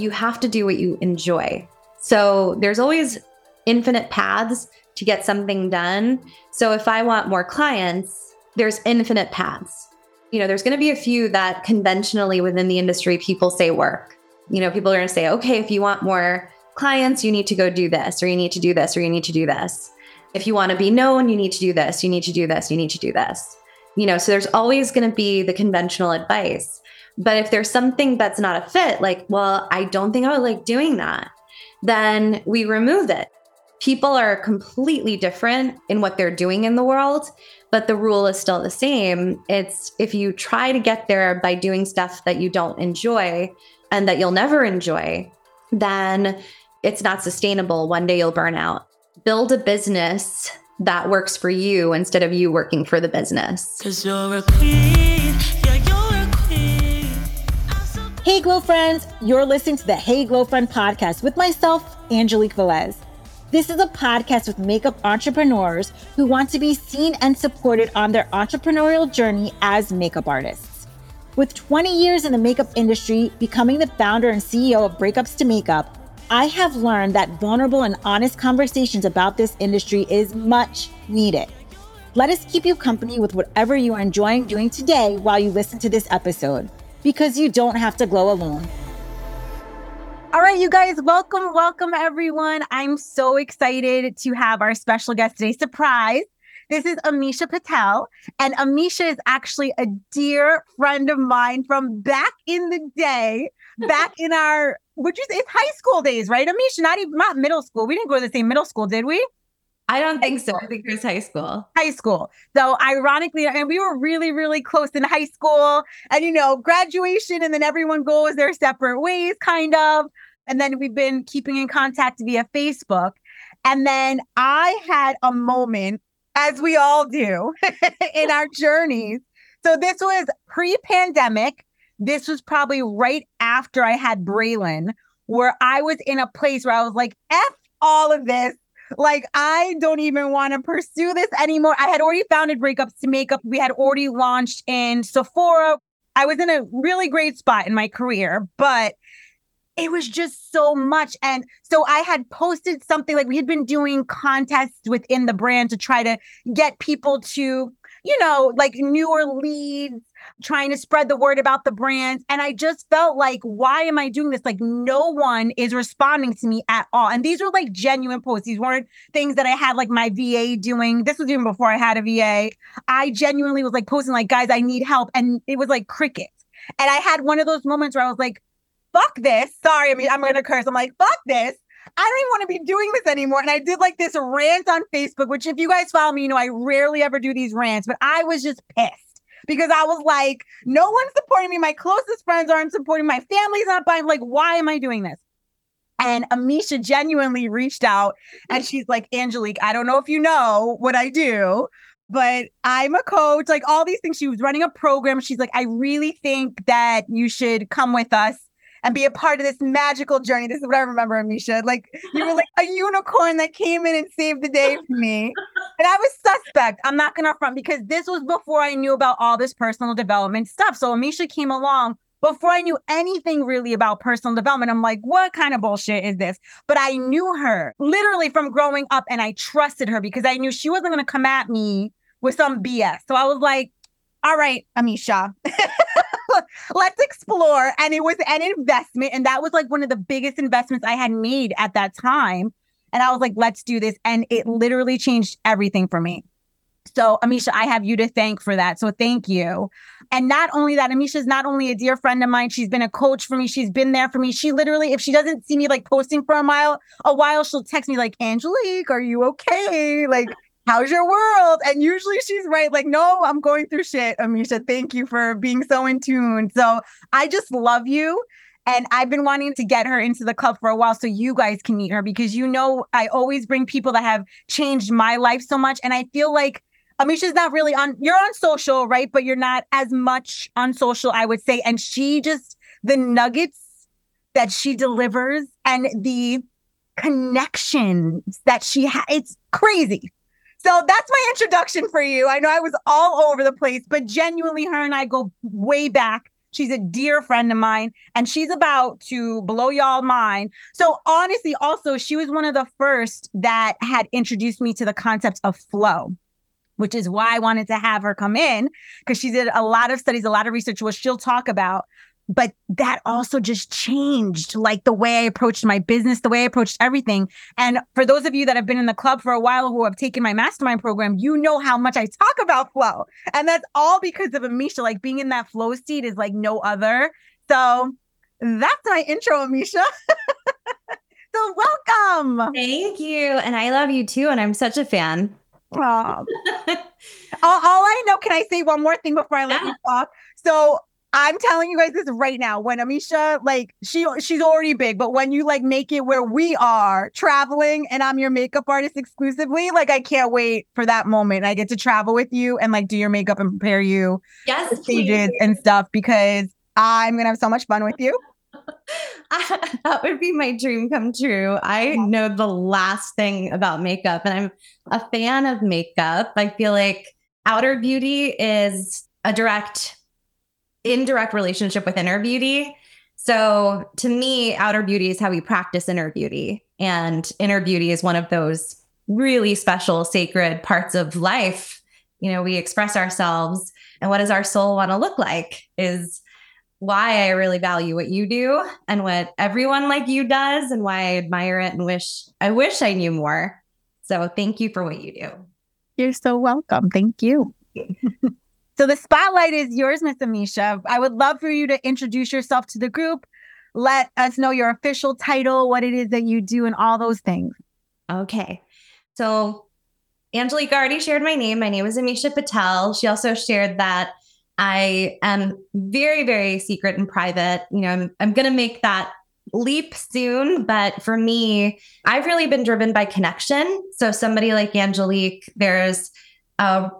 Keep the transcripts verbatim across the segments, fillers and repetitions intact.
you have to do what you enjoy. So there's always infinite paths to get something done. So if I want more clients, there's infinite paths. You know, there's going to be a few that conventionally within the industry, people say work. You know, people are going to say, okay, if you want more clients, you need to go do this, or you need to do this, or you need to do this. If you want to be known, you need to do this, you need to do this, you need to do this. You know, so there's always going to be the conventional advice. But if there's something that's not a fit, like, well, I don't think I would like doing that, then we remove it. People are completely different in what they're doing in the world, but the rule is still the same. It's if you try to get there by doing stuff that you don't enjoy and that you'll never enjoy, then it's not sustainable. One day you'll burn out. Build a business that works for you instead of you working for the business. 'Cause you're a queen. Yeah, you're a queen. So- hey, Glow Friends. You're listening to the Hey Glow Friend podcast with myself, Angelique Velez. This is a podcast with makeup entrepreneurs who want to be seen and supported on their entrepreneurial journey as makeup artists. With twenty years in the makeup industry, becoming the founder and C E O of Breakups to Makeup, I have learned that vulnerable and honest conversations about this industry is much needed. Let us keep you company with whatever you are enjoying doing today while you listen to this episode, because you don't have to glow alone. All right, you guys, welcome, welcome, everyone. I'm so excited to have our special guest today. Surprise. This is Amisha Patel, and Amisha is actually a dear friend of mine from back in the day, back in our, which is it's high school days, right, Amisha? Not even not middle school. We didn't go to the same middle school, did we? I don't think so. I think it was high school. High school. So ironically, and we were really, really close in high school, and, you know, graduation, and then everyone goes their separate ways, kind of. And then we've been keeping in contact via Facebook. And then I had a moment, as we all do, in our journeys. So this was pre-pandemic. This was probably right after I had Braylon, where I was in a place where I was like, F all of this. Like, I don't even want to pursue this anymore. I had already founded Breakups to Makeup. We had already launched in Sephora. I was in a really great spot in my career, but it was just so much. And so I had posted something, like, we had been doing contests within the brand to try to get people to, you know, like, newer leads, trying to spread the word about the brand. And I just felt like, why am I doing this? Like, no one is responding to me at all. And these were like genuine posts. These weren't things that I had like my V A doing. This was even before I had a V A. I genuinely was like posting like, guys, I need help. And it was like crickets. And I had one of those moments where I was like, fuck this. Sorry, I mean, I'm going to curse. I'm like, fuck this. I don't even want to be doing this anymore. And I did like this rant on Facebook, which if you guys follow me, you know, I rarely ever do these rants, but I was just pissed because I was like, no one's supporting me. My closest friends aren't supporting. My family's not buying. Like, why am I doing this? And Amisha genuinely reached out and she's like, Angelique, I don't know if you know what I do, but I'm a coach, like all these things. She was running a program. She's like, I really think that you should come with us and be a part of this magical journey. This is what I remember, Amisha. Like, you were like a unicorn that came in and saved the day for me. And I was suspect. I'm not going to front, because this was before I knew about all this personal development stuff. So Amisha came along before I knew anything really about personal development. I'm like, what kind of bullshit is this? But I knew her literally from growing up, and I trusted her because I knew she wasn't going to come at me with some B S. So I was like, all right, Amisha. Let's explore. And it was an investment. And that was like one of the biggest investments I had made at that time. And I was like, let's do this. And it literally changed everything for me. So Amisha, I have you to thank for that. So thank you. And not only that, Amisha is not only a dear friend of mine. She's been a coach for me. She's been there for me. She literally, if she doesn't see me like posting for a while, a while, she'll text me like, Angelique, are you okay? Like, how's your world? And usually she's right. Like, no, I'm going through shit, Amisha. Thank you for being so in tune. So I just love you. And I've been wanting to get her into the club for a while so you guys can meet her, because, you know, I always bring people that have changed my life so much. And I feel like Amisha's not really on, you're on social, right? But you're not as much on social, I would say. And she just, the nuggets that she delivers and the connections that she has, it's crazy. So that's my introduction for you. I know I was all over the place, but genuinely her and I go way back. She's a dear friend of mine, and she's about to blow y'all mind. So honestly, also, she was one of the first that had introduced me to the concept of flow, which is why I wanted to have her come in, because she did a lot of studies, a lot of research, which she'll talk about. But that also just changed, like, the way I approached my business, the way I approached everything. And for those of you that have been in the club for a while who have taken my mastermind program, you know how much I talk about flow. And that's all because of Amisha. Like, being in that flow seat is like no other. So that's my intro, Amisha. So welcome. Thank you. And I love you too. And I'm such a fan. Oh. all, all I know, can I say one more thing before I let yeah. you talk? So I'm telling you guys this right now. When Amisha, like, she she's already big, but when you, like, make it where we are traveling and I'm your makeup artist exclusively, like, I can't wait for that moment. I get to travel with you and, like, do your makeup and prepare you yes, for stages please. and stuff, because I'm going to have so much fun with you. I, that would be my dream come true. I know the last thing about makeup, and I'm a fan of makeup. I feel like outer beauty is a direct... indirect relationship with inner beauty. So to me, outer beauty is how we practice inner beauty. And inner beauty is one of those really special, sacred parts of life. You know, we express ourselves, and what does our soul want to look like is why I really value what you do and what everyone like you does, and why I admire it and wish, I wish I knew more. So thank you for what you do. You're so welcome. Thank you. So the spotlight is yours, Miss Amisha. I would love for you to introduce yourself to the group. Let us know your official title, what it is that you do, and all those things. Okay. So Angelique already shared my name. My name is Amisha Patel. She also shared that I am very, very secret and private. You know, I'm, I'm going to make that leap soon. But for me, I've really been driven by connection. So somebody like Angelique, there's a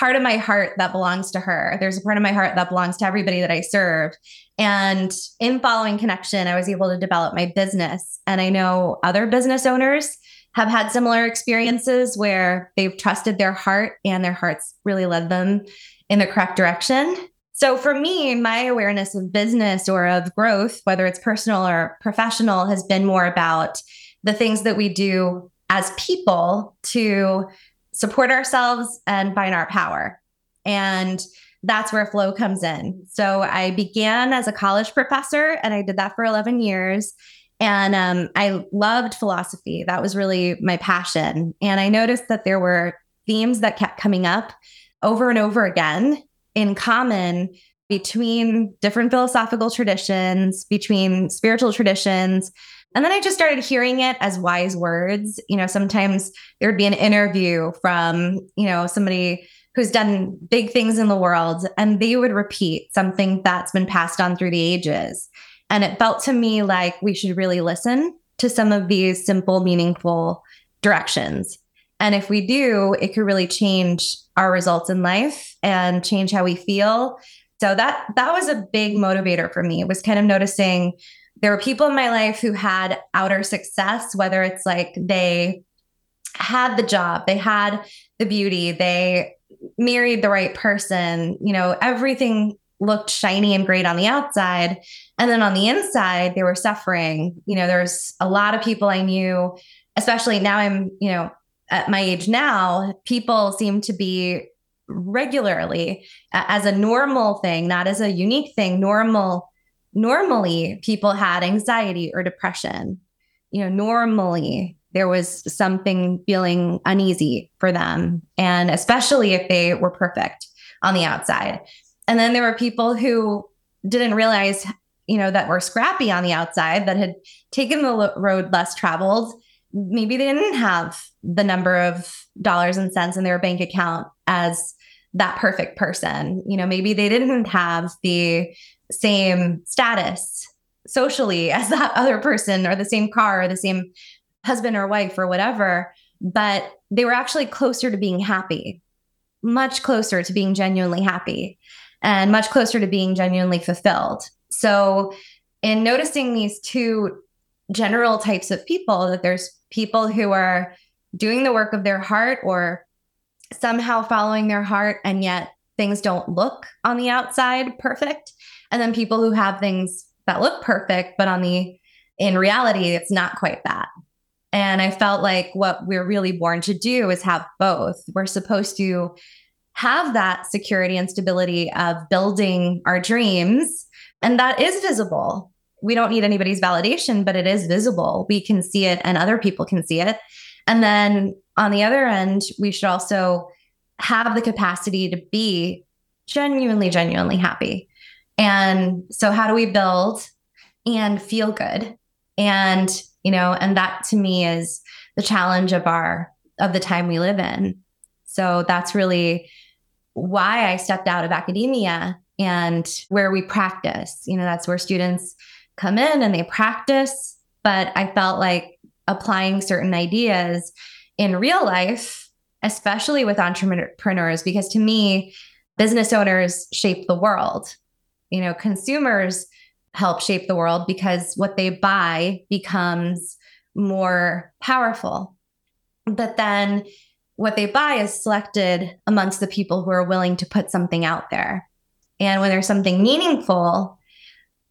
part of my heart that belongs to her. There's a part of my heart that belongs to everybody that I serve. And in following connection, I was able to develop my business. And I know other business owners have had similar experiences where they've trusted their heart, and their hearts really led them in the correct direction. So for me, my awareness of business or of growth, whether it's personal or professional, has been more about the things that we do as people to support ourselves and find our power. And that's where flow comes in. So I began as a college professor, and I did that for eleven years. And um, I loved philosophy. That was really my passion. And I noticed that there were themes that kept coming up over and over again in common between different philosophical traditions, between spiritual traditions. And then I just started hearing it as wise words. You know, sometimes there would be an interview from, you know, somebody who's done big things in the world, and they would repeat something that's been passed on through the ages. And it felt to me like we should really listen to some of these simple, meaningful directions. And if we do, it could really change our results in life and change how we feel. So that, that was a big motivator for me. It was kind of noticing there were people in my life who had outer success, whether it's like they had the job, they had the beauty, they married the right person, you know, everything looked shiny and great on the outside. And then on the inside, they were suffering. You know, there's a lot of people I knew, especially now I'm, you know, at my age now, people seem to be regularly uh, as a normal thing, not as a unique thing, normal Normally, people had anxiety or depression. You know, normally there was something feeling uneasy for them, and especially if they were perfect on the outside. And then there were people who didn't realize, you know, that were scrappy on the outside, that had taken the lo- road less traveled. Maybe they didn't have the number of dollars and cents in their bank account as that perfect person. You know, maybe they didn't have the same status socially as that other person, or the same car, or the same husband or wife or whatever, but they were actually closer to being happy, much closer to being genuinely happy, and much closer to being genuinely fulfilled. So in noticing these two general types of people, that there's people who are doing the work of their heart or somehow following their heart, and yet things don't look on the outside perfect. And then people who have things that look perfect, but on the, in reality, it's not quite that. And I felt like what we're really born to do is have both. We're supposed to have that security and stability of building our dreams. And that is visible. We don't need anybody's validation, but it is visible. We can see it and other people can see it. And then on the other end, we should also have the capacity to be genuinely, genuinely happy. And so how do we build and feel good? And, you know, and that to me is the challenge of our, of the time we live in. So that's really why I stepped out of academia and where we practice, you know, that's where students come in and they practice. But I felt like applying certain ideas in real life, especially with entrepreneurs, because to me, business owners shape the world. You know, consumers help shape the world because what they buy becomes more powerful. But then what they buy is selected amongst the people who are willing to put something out there. And when there's something meaningful,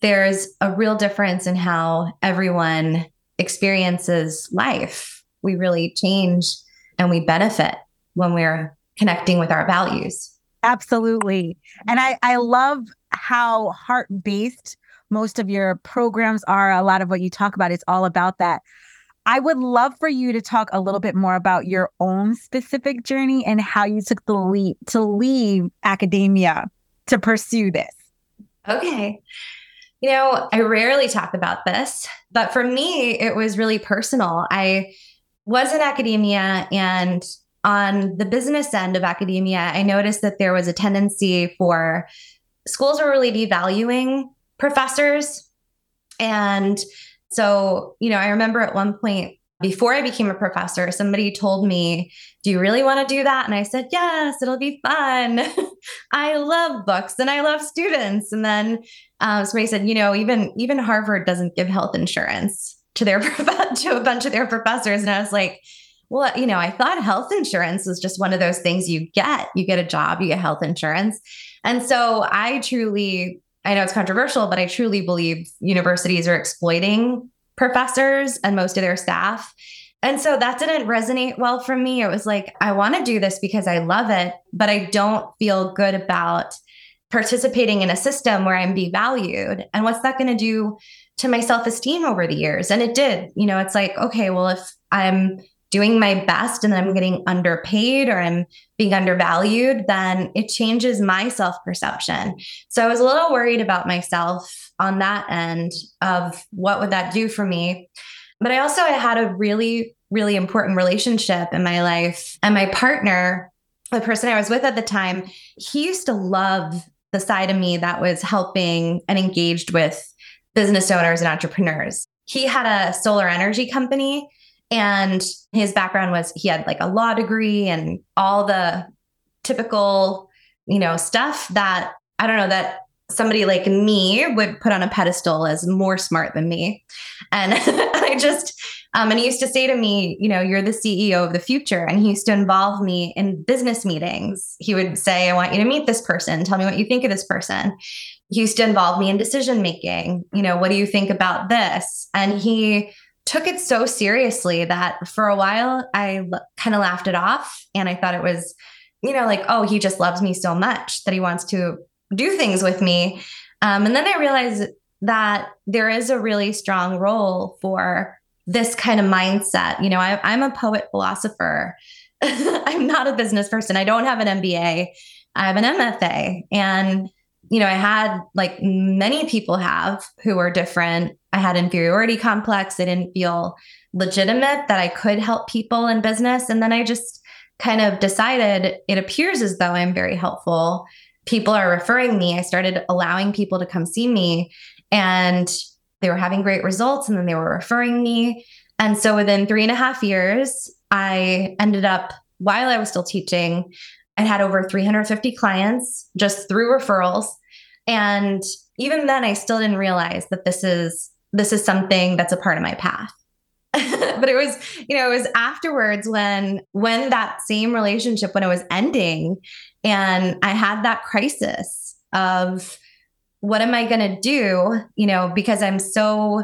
there's a real difference in how everyone experiences life. We really change and we benefit when we're connecting with our values. Absolutely. And I, I love how heart-based most of your programs are. A lot of what you talk about is all about that. I would love for you to talk a little bit more about your own specific journey and how you took the leap to leave academia to pursue this. Okay. You know, I rarely talk about this, but for me, it was really personal. I was in academia, and on the business end of academia, I noticed that there was a tendency for schools were really devaluing professors. And so, you know, I remember at one point before I became a professor, somebody told me, do you really want to do that? And I said, yes, it'll be fun. I love books and I love students. And then uh, somebody said, you know, even, even Harvard doesn't give health insurance to their, to a bunch of their professors. And I was like, well, you know, I thought health insurance was just one of those things you get, you get a job, you get health insurance. And so I truly, I know it's controversial, but I truly believe universities are exploiting professors and most of their staff. And so that didn't resonate well for me. It was like, I want to do this because I love it, but I don't feel good about participating in a system where I'm devalued. And what's that going to do to my self-esteem over the years? And it did, you know, it's like, okay, well, if I'm doing my best and I'm getting underpaid or I'm being undervalued, then it changes my self-perception. So I was a little worried about myself on that end of what would that do for me. But I also I had a really, really important relationship in my life. And my partner, the person I was with at the time, he used to love the side of me that was helping and engaged with business owners and entrepreneurs. He had a solar energy company. And his background was he had like a law degree and all the typical, you know, stuff that I don't know that somebody like me would put on a pedestal as more smart than me. And I just, um, and he used to say to me, you know, you're the C E O of the future. And he used to involve me in business meetings. He would say, I want you to meet this person. Tell me what you think of this person. He used to involve me in decision-making. You know, what do you think about this? And he took it so seriously that for a while I l- kind of laughed it off. And I thought it was, you know, like, oh, he just loves me so much that he wants to do things with me. Um, and then I realized that there is a really strong role for this kind of mindset. You know, I, I'm a poet philosopher. I'm not a business person. I don't have an M B A. I have an M F A. And, you know, I had, like many people have who are different, I had inferiority complex. I didn't feel legitimate that I could help people in business. And then I just kind of decided it appears as though I'm very helpful. People are referring me. I started allowing people to come see me and they were having great results and then they were referring me. And so within three and a half years, I ended up, while I was still teaching, I had over three hundred fifty clients just through referrals. And even then I still didn't realize that this is This is something that's a part of my path. But it was, you know, it was afterwards when, when that same relationship, when it was ending And I had that crisis of what am I going to do? You know, because I'm so,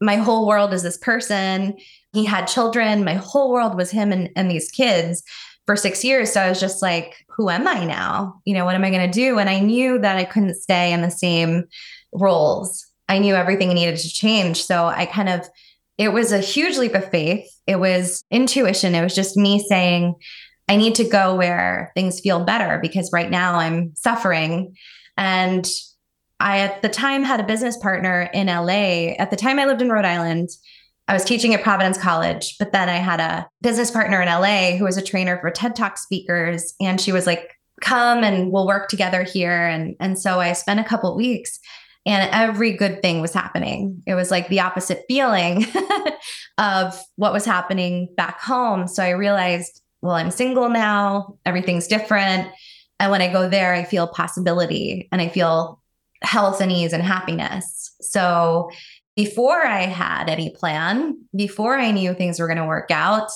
my whole world is this person. He had children. My whole world was him and, and these kids for six years. So I was just like, who am I now? You know, what am I going to do? And I knew that I couldn't stay in the same roles. I knew everything needed to change. So I kind of, it was a huge leap of faith. It was intuition. It was just me saying, I need to go where things feel better because right now I'm suffering. And I, at the time, had a business partner in L A. At the time I lived in Rhode Island. I was teaching at Providence College, but then I had a business partner in L A who was a trainer for TED Talk speakers. And she was like, come and we'll work together here. And, and so I spent a couple of weeks and every good thing was happening. It was like the opposite feeling of what was happening back home. So I realized, well, I'm single now. Everything's different. And when I go there, I feel possibility and I feel health and ease and happiness. So before I had any plan, before I knew things were going to work out,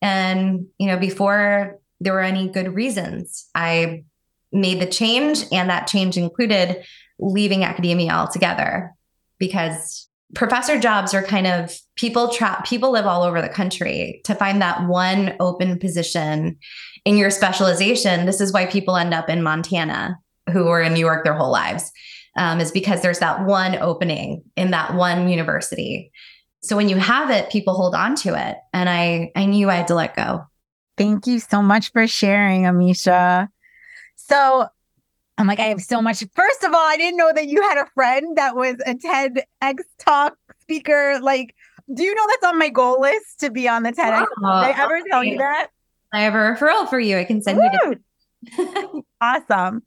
and, you know, before there were any good reasons, I made the change. And that change included leaving academia altogether, because professor jobs are kind of people trap, people live all over the country to find that one open position in your specialization. This is why people end up in Montana who were in New York their whole lives, um, is because there's that one opening in that one university. So when you have it, people hold on to it. And I, I knew I had to let go. Thank you so much for sharing, Amisha. So I'm like, I have so much. First of all, I didn't know that you had a friend that was a TEDx talk speaker. Like, do you know that's on my goal list to be on the TEDx? Wow. Did I ever tell you that? I have a referral for you. I can send Woo! you to Awesome.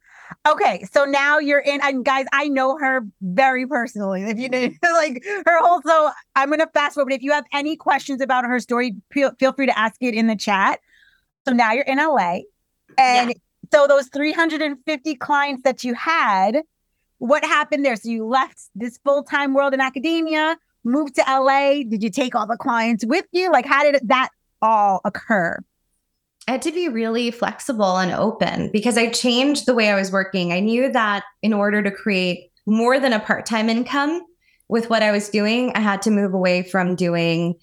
Okay. So now you're in, and guys, I know her very personally. If you didn't like her whole, so I'm going to fast forward. If you have any questions about her story, feel, feel free to ask it in the chat. So now you're in L A, and yeah. So those three hundred fifty clients that you had, what happened there? So you left this full-time world in academia, moved to L A. Did you take all the clients with you? Like, how did that all occur? I had to be really flexible and open because I changed the way I was working. I knew that in order to create more than a part-time income with what I was doing, I had to move away from doing,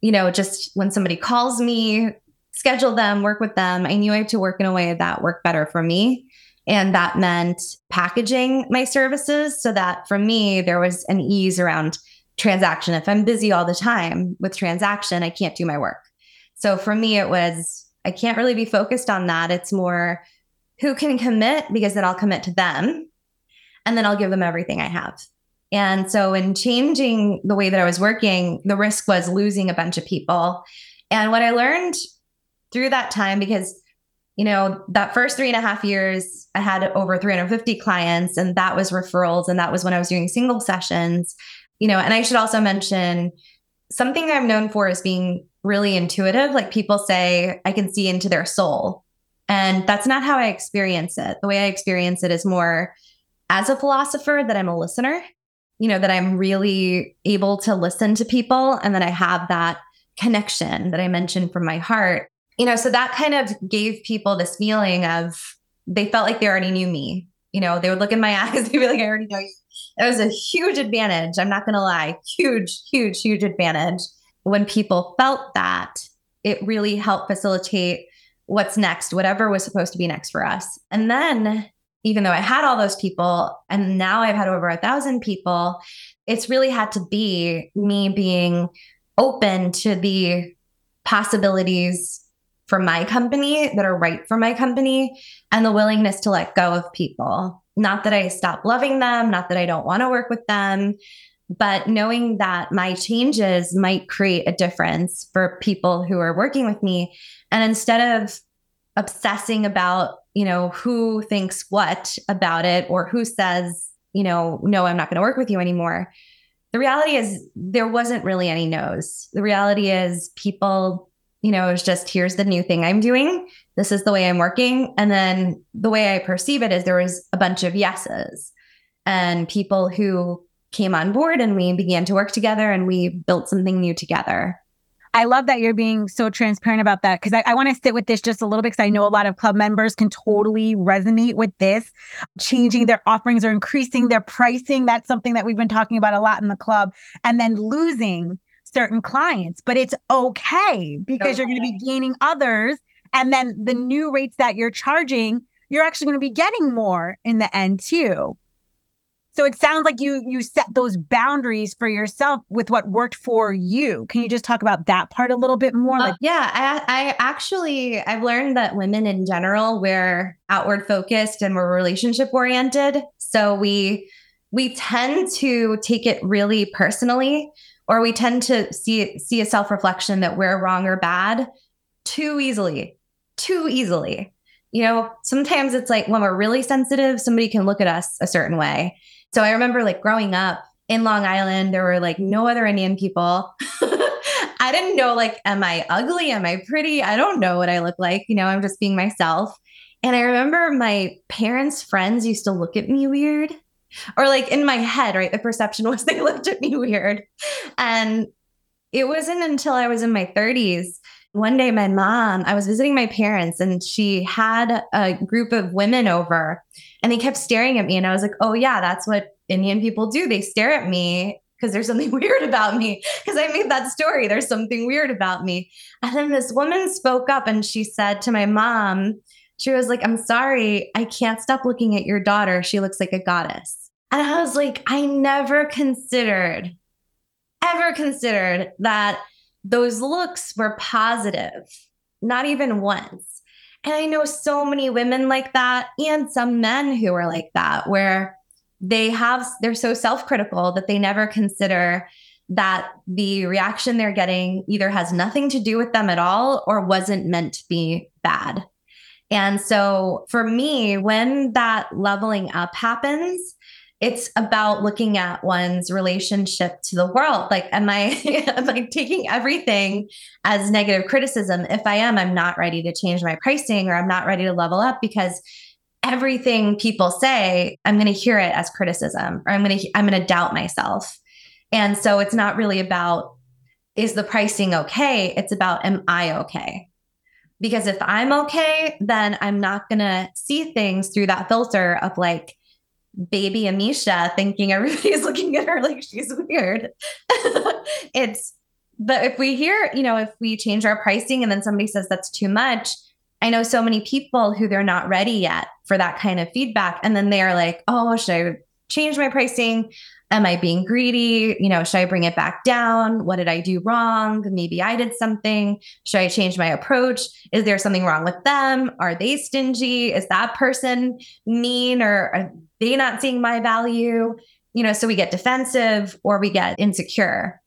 you know, just when somebody calls me, schedule them, work with them. I knew I had to work in a way that worked better for me. And that meant packaging my services so that for me, there was an ease around transaction. If I'm busy all the time with transaction, I can't do my work. So for me, it was, I can't really be focused on that. It's more who can commit, because then I'll commit to them and then I'll give them everything I have. And so in changing the way that I was working, the risk was losing a bunch of people. And what I learned through that time, because, you know, that first three and a half years, I had over three hundred fifty clients, and that was referrals. And that was when I was doing single sessions, you know. And I should also mention something I'm known for is being really intuitive. Like, people say I can see into their soul, and that's not how I experience it. The way I experience it is more as a philosopher, that I'm a listener, you know, that I'm really able to listen to people, and that I have that connection that I mentioned from my heart. You know, so that kind of gave people this feeling of, they felt like they already knew me. You know, they would look in my eyes, they'd be like, I already know you. It was a huge advantage. I'm not going to lie. Huge, huge, huge advantage. When people felt that, it really helped facilitate what's next, whatever was supposed to be next for us. And then, even though I had all those people, and now I've had over a thousand people, it's really had to be me being open to the possibilities for my company that are right for my company, and the willingness to let go of people. Not that I stop loving them, not that I don't want to work with them, but knowing that my changes might create a difference for people who are working with me. And instead of obsessing about, you know, who thinks what about it, or who says, you know, no, I'm not going to work with you anymore. The reality is there wasn't really any no's. The reality is people, you know, it's just, here's the new thing I'm doing. This is the way I'm working. And then the way I perceive it is there was a bunch of yeses, and people who came on board, and we began to work together, and we built something new together. I love that you're being so transparent about that, because I, I want to sit with this just a little bit, because I know a lot of club members can totally resonate with this. Changing their offerings or increasing their pricing. That's something that we've been talking about a lot in the club. And then losing certain clients. But it's okay, because okay. you're going to be gaining others. And then the new rates that you're charging, you're actually going to be getting more in the end too. So it sounds like you you set those boundaries for yourself with what worked for you. Can you just talk about that part a little bit more? Uh, like- yeah, I, I actually, I've learned that women in general, we're outward focused and we're relationship oriented. So we we tend to take it really personally, or we tend to see see a self-reflection that we're wrong or bad too easily, too easily. You know, sometimes it's like when we're really sensitive, somebody can look at us a certain way. So I remember like growing up in Long Island, there were like no other Indian people. I didn't know, like, am I ugly? Am I pretty? I don't know what I look like. You know, I'm just being myself. And I remember my parents' friends used to look at me weird, or like in my head, right? The perception was they looked at me weird. And it wasn't until I was in my thirties. One day, my mom, I was visiting my parents, and she had a group of women over, and they kept staring at me. And I was like, oh yeah, that's what Indian people do. They stare at me because there's something weird about me, because I made that story. There's something weird about me. And then this woman spoke up, and she said to my mom, she was like, I'm sorry, I can't stop looking at your daughter. She looks like a goddess. And I was like, I never considered, ever considered that those looks were positive, not even once. And I know so many women like that, and some men who are like that, where they have, they're so self-critical that they never consider that the reaction they're getting either has nothing to do with them at all, or wasn't meant to be bad. And so for me, when that leveling up happens, it's about looking at one's relationship to the world. Like, am I, am I taking everything as negative criticism? If I am, I'm not ready to change my pricing, or I'm not ready to level up, because everything people say, I'm going to hear it as criticism, or I'm going to, I'm going to doubt myself. And so it's not really about, is the pricing okay? It's about, am I okay? Because if I'm okay, then I'm not going to see things through that filter of like, baby Amisha thinking everybody's looking at her like she's weird. It's, but if we hear, you know, if we change our pricing and then somebody says that's too much, I know so many people who they're not ready yet for that kind of feedback. And then they are like, oh, should I change my pricing? Am I being greedy? You know, should I bring it back down? What did I do wrong? Maybe I did something. Should I change my approach? Is there something wrong with them? Are they stingy? Is that person mean, or are they not seeing my value? You know, so we get defensive, or we get insecure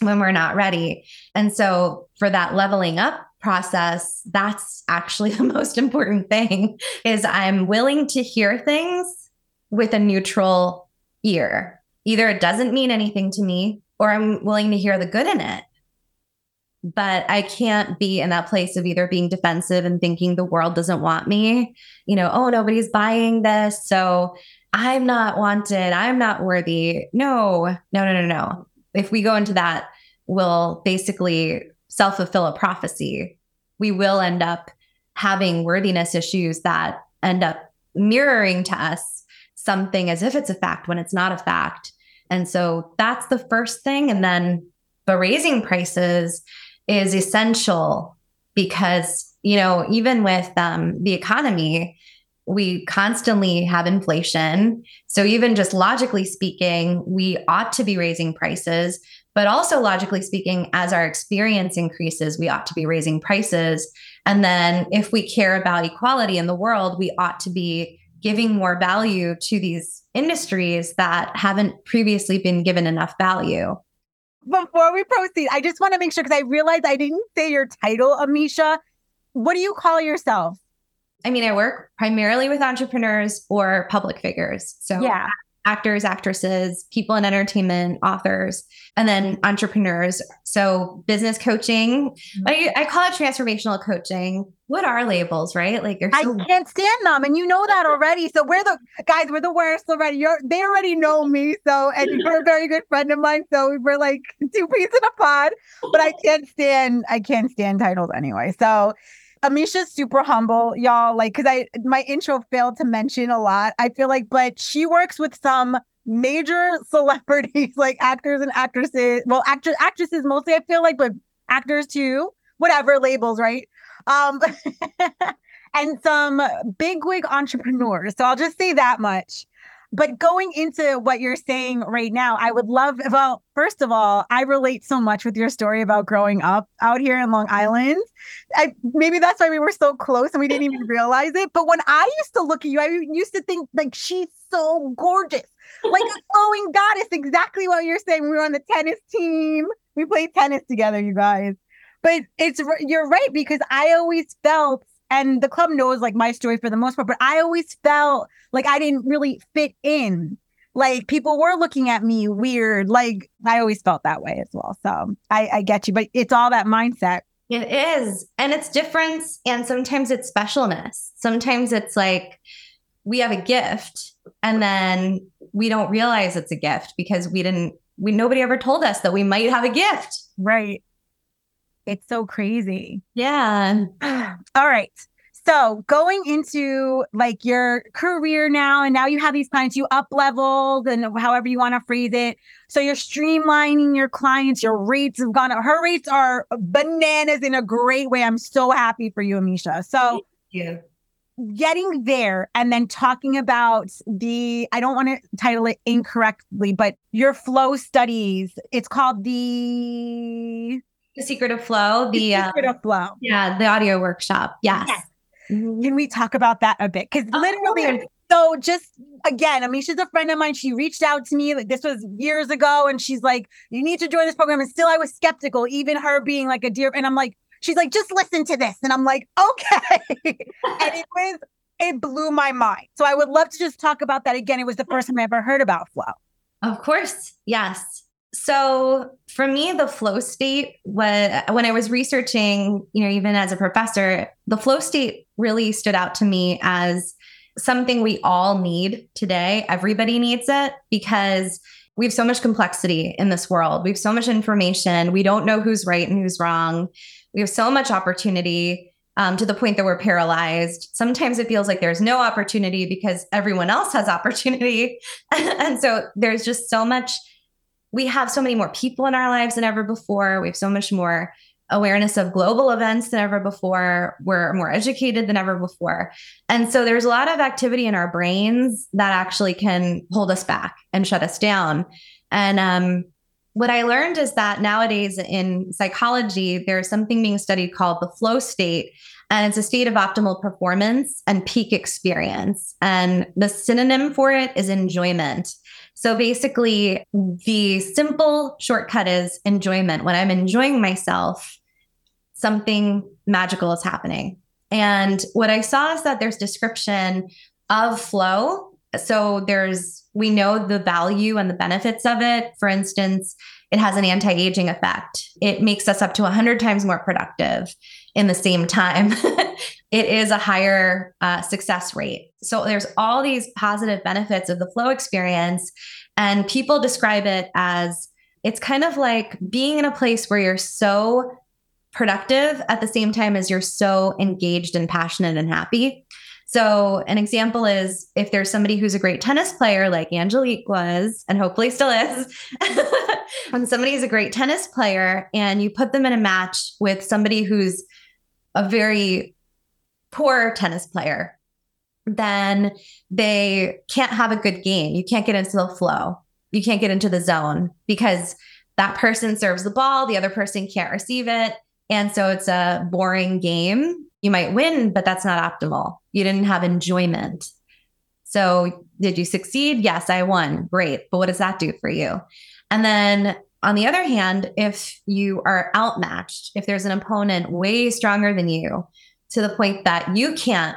when we're not ready. And so for that leveling up process, that's actually the most important thing, is I'm willing to hear things with a neutral ear. Either it doesn't mean anything to me, or I'm willing to hear the good in it. But I can't be in that place of either being defensive and thinking the world doesn't want me, you know, oh, nobody's buying this, so I'm not wanted, I'm not worthy. No, no, no, no, no. If we go into that, we'll basically self-fulfill a prophecy. We will end up having worthiness issues that end up mirroring to us something as if it's a fact when it's not a fact. And so that's the first thing. And then, but raising prices is essential, because, you know, even with um, the economy, we constantly have inflation. So even just logically speaking, we ought to be raising prices, but also logically speaking, as our experience increases, we ought to be raising prices. And then if we care about equality in the world, we ought to be giving more value to these industries that haven't previously been given enough value. Before we proceed, I just want to make sure, because I realized I didn't say your title, Amisha. What do you call yourself? I mean, I work primarily with entrepreneurs or public figures. So yeah. actors, actresses, people in entertainment, authors, and then entrepreneurs. So business coaching, I, I call it transformational coaching. What are labels, right? Like you're so- I can't stand them. And you know that already. So we're the guys, we're the worst already. You're, they already know me. So, and you're a very good friend of mine. So we're like two peas in a pod, but I can't stand, I can't stand titles anyway. So Amisha's super humble, y'all, like, because I my intro failed to mention a lot, I feel like, but she works with some major celebrities, like actors and actresses, well, actors, actresses mostly, I feel like, but actors too, whatever, labels, right? Um, and some bigwig entrepreneurs, so I'll just say that much. But going into what you're saying right now, I would love, well, first of all, I relate so much with your story about growing up out here in Long Island. I, maybe that's why we were so close and we didn't even realize it. But when I used to look at you, I used to think like, she's so gorgeous, like a glowing goddess, exactly what you're saying. We were on the tennis team. We played tennis together, you guys. But it's, you're right, because I always felt, and the club knows like my story for the most part, but I always felt like I didn't really fit in. Like people were looking at me weird. Like I always felt that way as well. So I, I get you, but it's all that mindset. It is. And it's difference. And sometimes it's specialness. Sometimes it's like we have a gift and then we don't realize it's a gift because we didn't, we, nobody ever told us that we might have a gift. Right. It's so crazy. Yeah. All right. So going into like your career now, and now you have these clients, you up leveled and however you want to phrase it. So you're streamlining your clients, your rates have gone up. Her rates are bananas in a great way. I'm so happy for you, Amisha. So thank you. Getting there and then talking about the, I don't want to title it incorrectly, but your flow studies, it's called the... The Secret of Flow, the, the Secret uh, of Flow. Yeah, the audio workshop. Yes. yes. Can we talk about that a bit? Because literally, okay. so just again, Amisha's a friend of mine. She reached out to me, like this was years ago, and she's like, you need to join this program. And still I was skeptical, even her being like a dear, and I'm like, she's like, just listen to this. And I'm like, okay. And it was, it blew my mind. So I would love to just talk about that again. It was the first time I ever heard about flow. Of course. Yes. So for me, the flow state, when, when I was researching, you know, even as a professor, the flow state really stood out to me as something we all need today. Everybody needs it because we have so much complexity in this world. We have so much information. We don't know who's right and who's wrong. We have so much opportunity um, to the point that we're paralyzed. Sometimes it feels like there's no opportunity because everyone else has opportunity. And so there's just so much. We have so many more people in our lives than ever before. We have so much more awareness of global events than ever before. We're more educated than ever before. And so there's a lot of activity in our brains that actually can hold us back and shut us down. And um, what I learned is that nowadays in psychology, there's something being studied called the flow state. And it's a state of optimal performance and peak experience. And the synonym for it is enjoyment. So basically, the simple shortcut is enjoyment. When I'm enjoying myself, something magical is happening. And what I saw is that there's description of flow. So there's, we know the value and the benefits of it. For instance, it has an anti-aging effect. It makes us up to one hundred times more productive in the same time. It is a higher uh, success rate. So there's all these positive benefits of the flow experience, and people describe it as it's kind of like being in a place where you're so productive at the same time as you're so engaged and passionate and happy. So an example is if there's somebody who's a great tennis player like Angelique was, and hopefully still is, when somebody's a great tennis player and you put them in a match with somebody who's a very poor tennis player, then they can't have a good game. You can't get into the flow. You can't get into the zone because that person serves the ball. The other person can't receive it. And so it's a boring game. You might win, but that's not optimal. You didn't have enjoyment. So did you succeed? Yes, I won. Great. But what does that do for you? And then on the other hand, if you are outmatched, if there's an opponent way stronger than you, to the point that you can't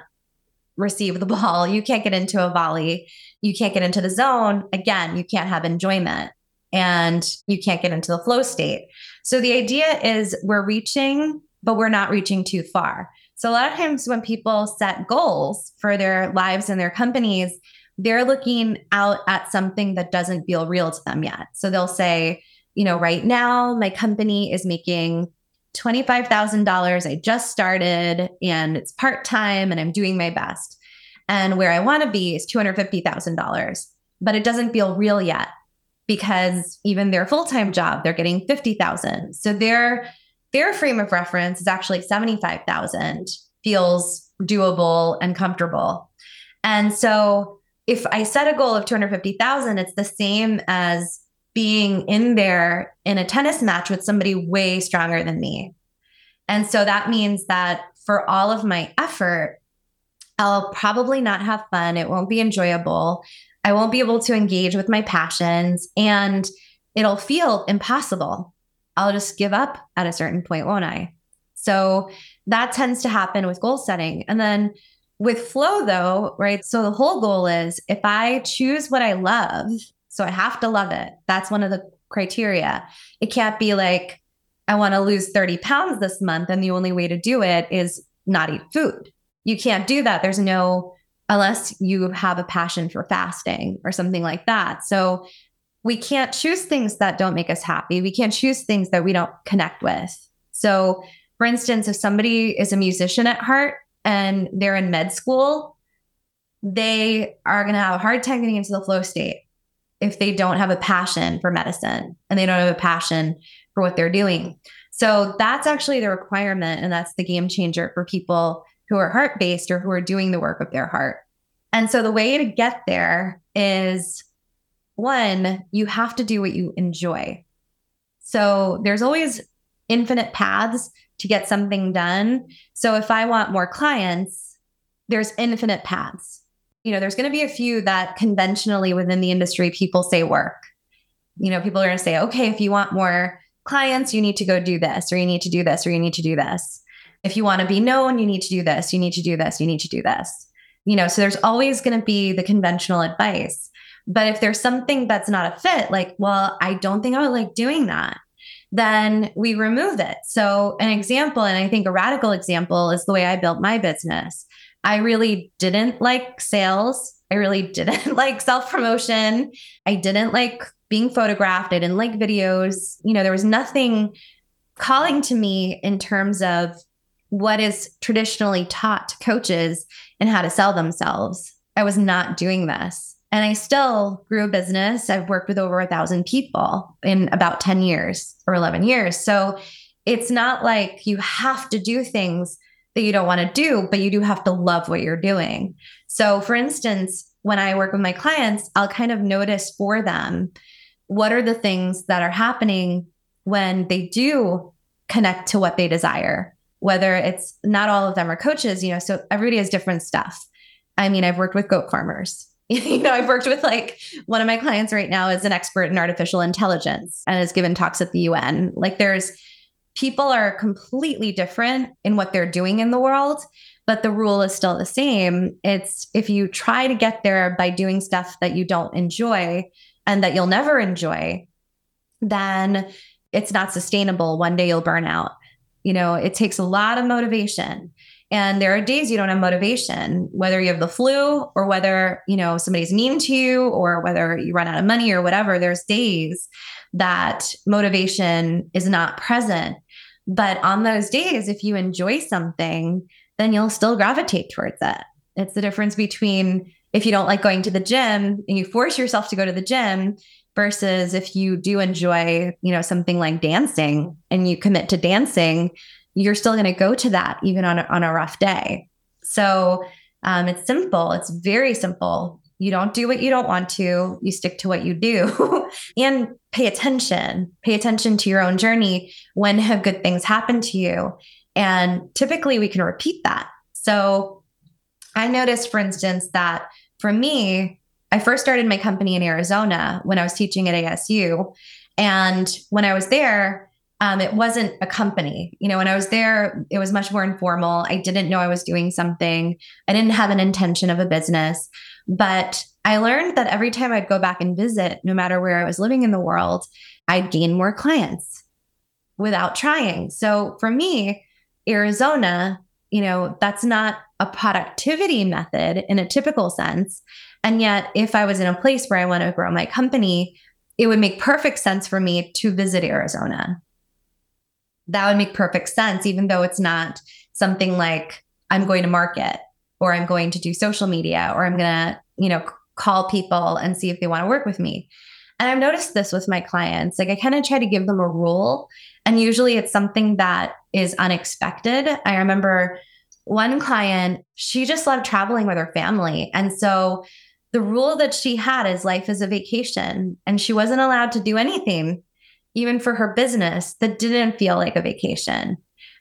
receive the ball. You can't get into a volley. You can't get into the zone. Again, you can't have enjoyment and you can't get into the flow state. So the idea is we're reaching, but we're not reaching too far. So a lot of times when people set goals for their lives and their companies, they're looking out at something that doesn't feel real to them yet. So they'll say, you know, right now my company is making twenty-five thousand dollars. I just started and it's part-time and I'm doing my best. And where I want to be is two hundred fifty thousand dollars, but it doesn't feel real yet because even their full-time job, they're getting fifty thousand. So their, their frame of reference is actually seventy-five thousand, feels doable and comfortable. And so if I set a goal of two hundred fifty thousand, it's the same as being in there in a tennis match with somebody way stronger than me. And so that means that for all of my effort, I'll probably not have fun. It won't be enjoyable. I won't be able to engage with my passions and it'll feel impossible. I'll just give up at a certain point, won't I? So that tends to happen with goal setting. And then with flow though, right? So the whole goal is if I choose what I love, so I have to love it. That's one of the criteria. It can't be like, I want to lose thirty pounds this month. And the only way to do it is not eat food. You can't do that. There's no, unless you have a passion for fasting or something like that. So we can't choose things that don't make us happy. We can't choose things that we don't connect with. So for instance, if somebody is a musician at heart and they're in med school, they are going to have a hard time getting into the flow state if they don't have a passion for medicine and they don't have a passion for what they're doing. So that's actually the requirement. And that's the game changer for people who are heart-based or who are doing the work of their heart. And so the way to get there is, one, you have to do what you enjoy. So there's always infinite paths to get something done. So if I want more clients, there's infinite paths. You know, there's going to be a few that conventionally within the industry, people say work. You know, people are going to say, okay, if you want more clients, you need to go do this, or you need to do this, or you need to do this. If you want to be known, you need to do this, you need to do this, you need to do this. You know, so there's always going to be the conventional advice. But if there's something that's not a fit, like, well, I don't think I would like doing that, then we remove it. So an example, and I think a radical example, is the way I built my business. I really didn't like sales. I really didn't like self-promotion. I didn't like being photographed. I didn't like videos. You know, there was nothing calling to me in terms of what is traditionally taught to coaches and how to sell themselves. I was not doing this. And I still grew a business. I've worked with over a thousand people in about ten years or eleven years. So it's not like you have to do things that you don't want to do, but you do have to love what you're doing. So for instance, when I work with my clients, I'll kind of notice for them, what are the things that are happening when they do connect to what they desire, whether it's, not all of them are coaches, you know, so everybody has different stuff. I mean, I've worked with goat farmers. You know, I've worked with, like, one of my clients right now is an expert in artificial intelligence and has given talks at the U N. Like, there's people are completely different in what they're doing in the world, but the rule is still the same. It's if you try to get there by doing stuff that you don't enjoy and that you'll never enjoy, then it's not sustainable. One day you'll burn out. You know, it takes a lot of motivation. And there are days you don't have motivation, whether you have the flu or whether, you know, somebody's mean to you or whether you run out of money or whatever. There's days that motivation is not present. But on those days, if you enjoy something, then you'll still gravitate towards it. It's the difference between if you don't like going to the gym and you force yourself to go to the gym versus if you do enjoy, you know, something like dancing and you commit to dancing, you're still going to go to that even on a, on a rough day. So um, it's simple. It's very simple. You don't do what you don't want to. You stick to what you do and pay attention, pay attention to your own journey. When have good things happened to you? And typically we can repeat that. So I noticed, for instance, that for me, I first started my company in Arizona when I was teaching at A S U. And when I was there, Um, it wasn't a company. You know, when I was there, it was much more informal. I didn't know I was doing something. I didn't have an intention of a business, but I learned that every time I'd go back and visit, no matter where I was living in the world, I'd gain more clients without trying. So for me, Arizona, you know, that's not a productivity method in a typical sense. And yet, if I was in a place where I want to grow my company, it would make perfect sense for me to visit Arizona. That would make perfect sense, even though it's not something like I'm going to market or I'm going to do social media or I'm going to, you know, call people and see if they want to work with me. And I've noticed this with my clients. Like I kind of try to give them a rule, and usually it's something that is unexpected. I remember one client, she just loved traveling with her family. And so the rule that she had is life is a vacation, and she wasn't allowed to do anything, even for her business, that didn't feel like a vacation.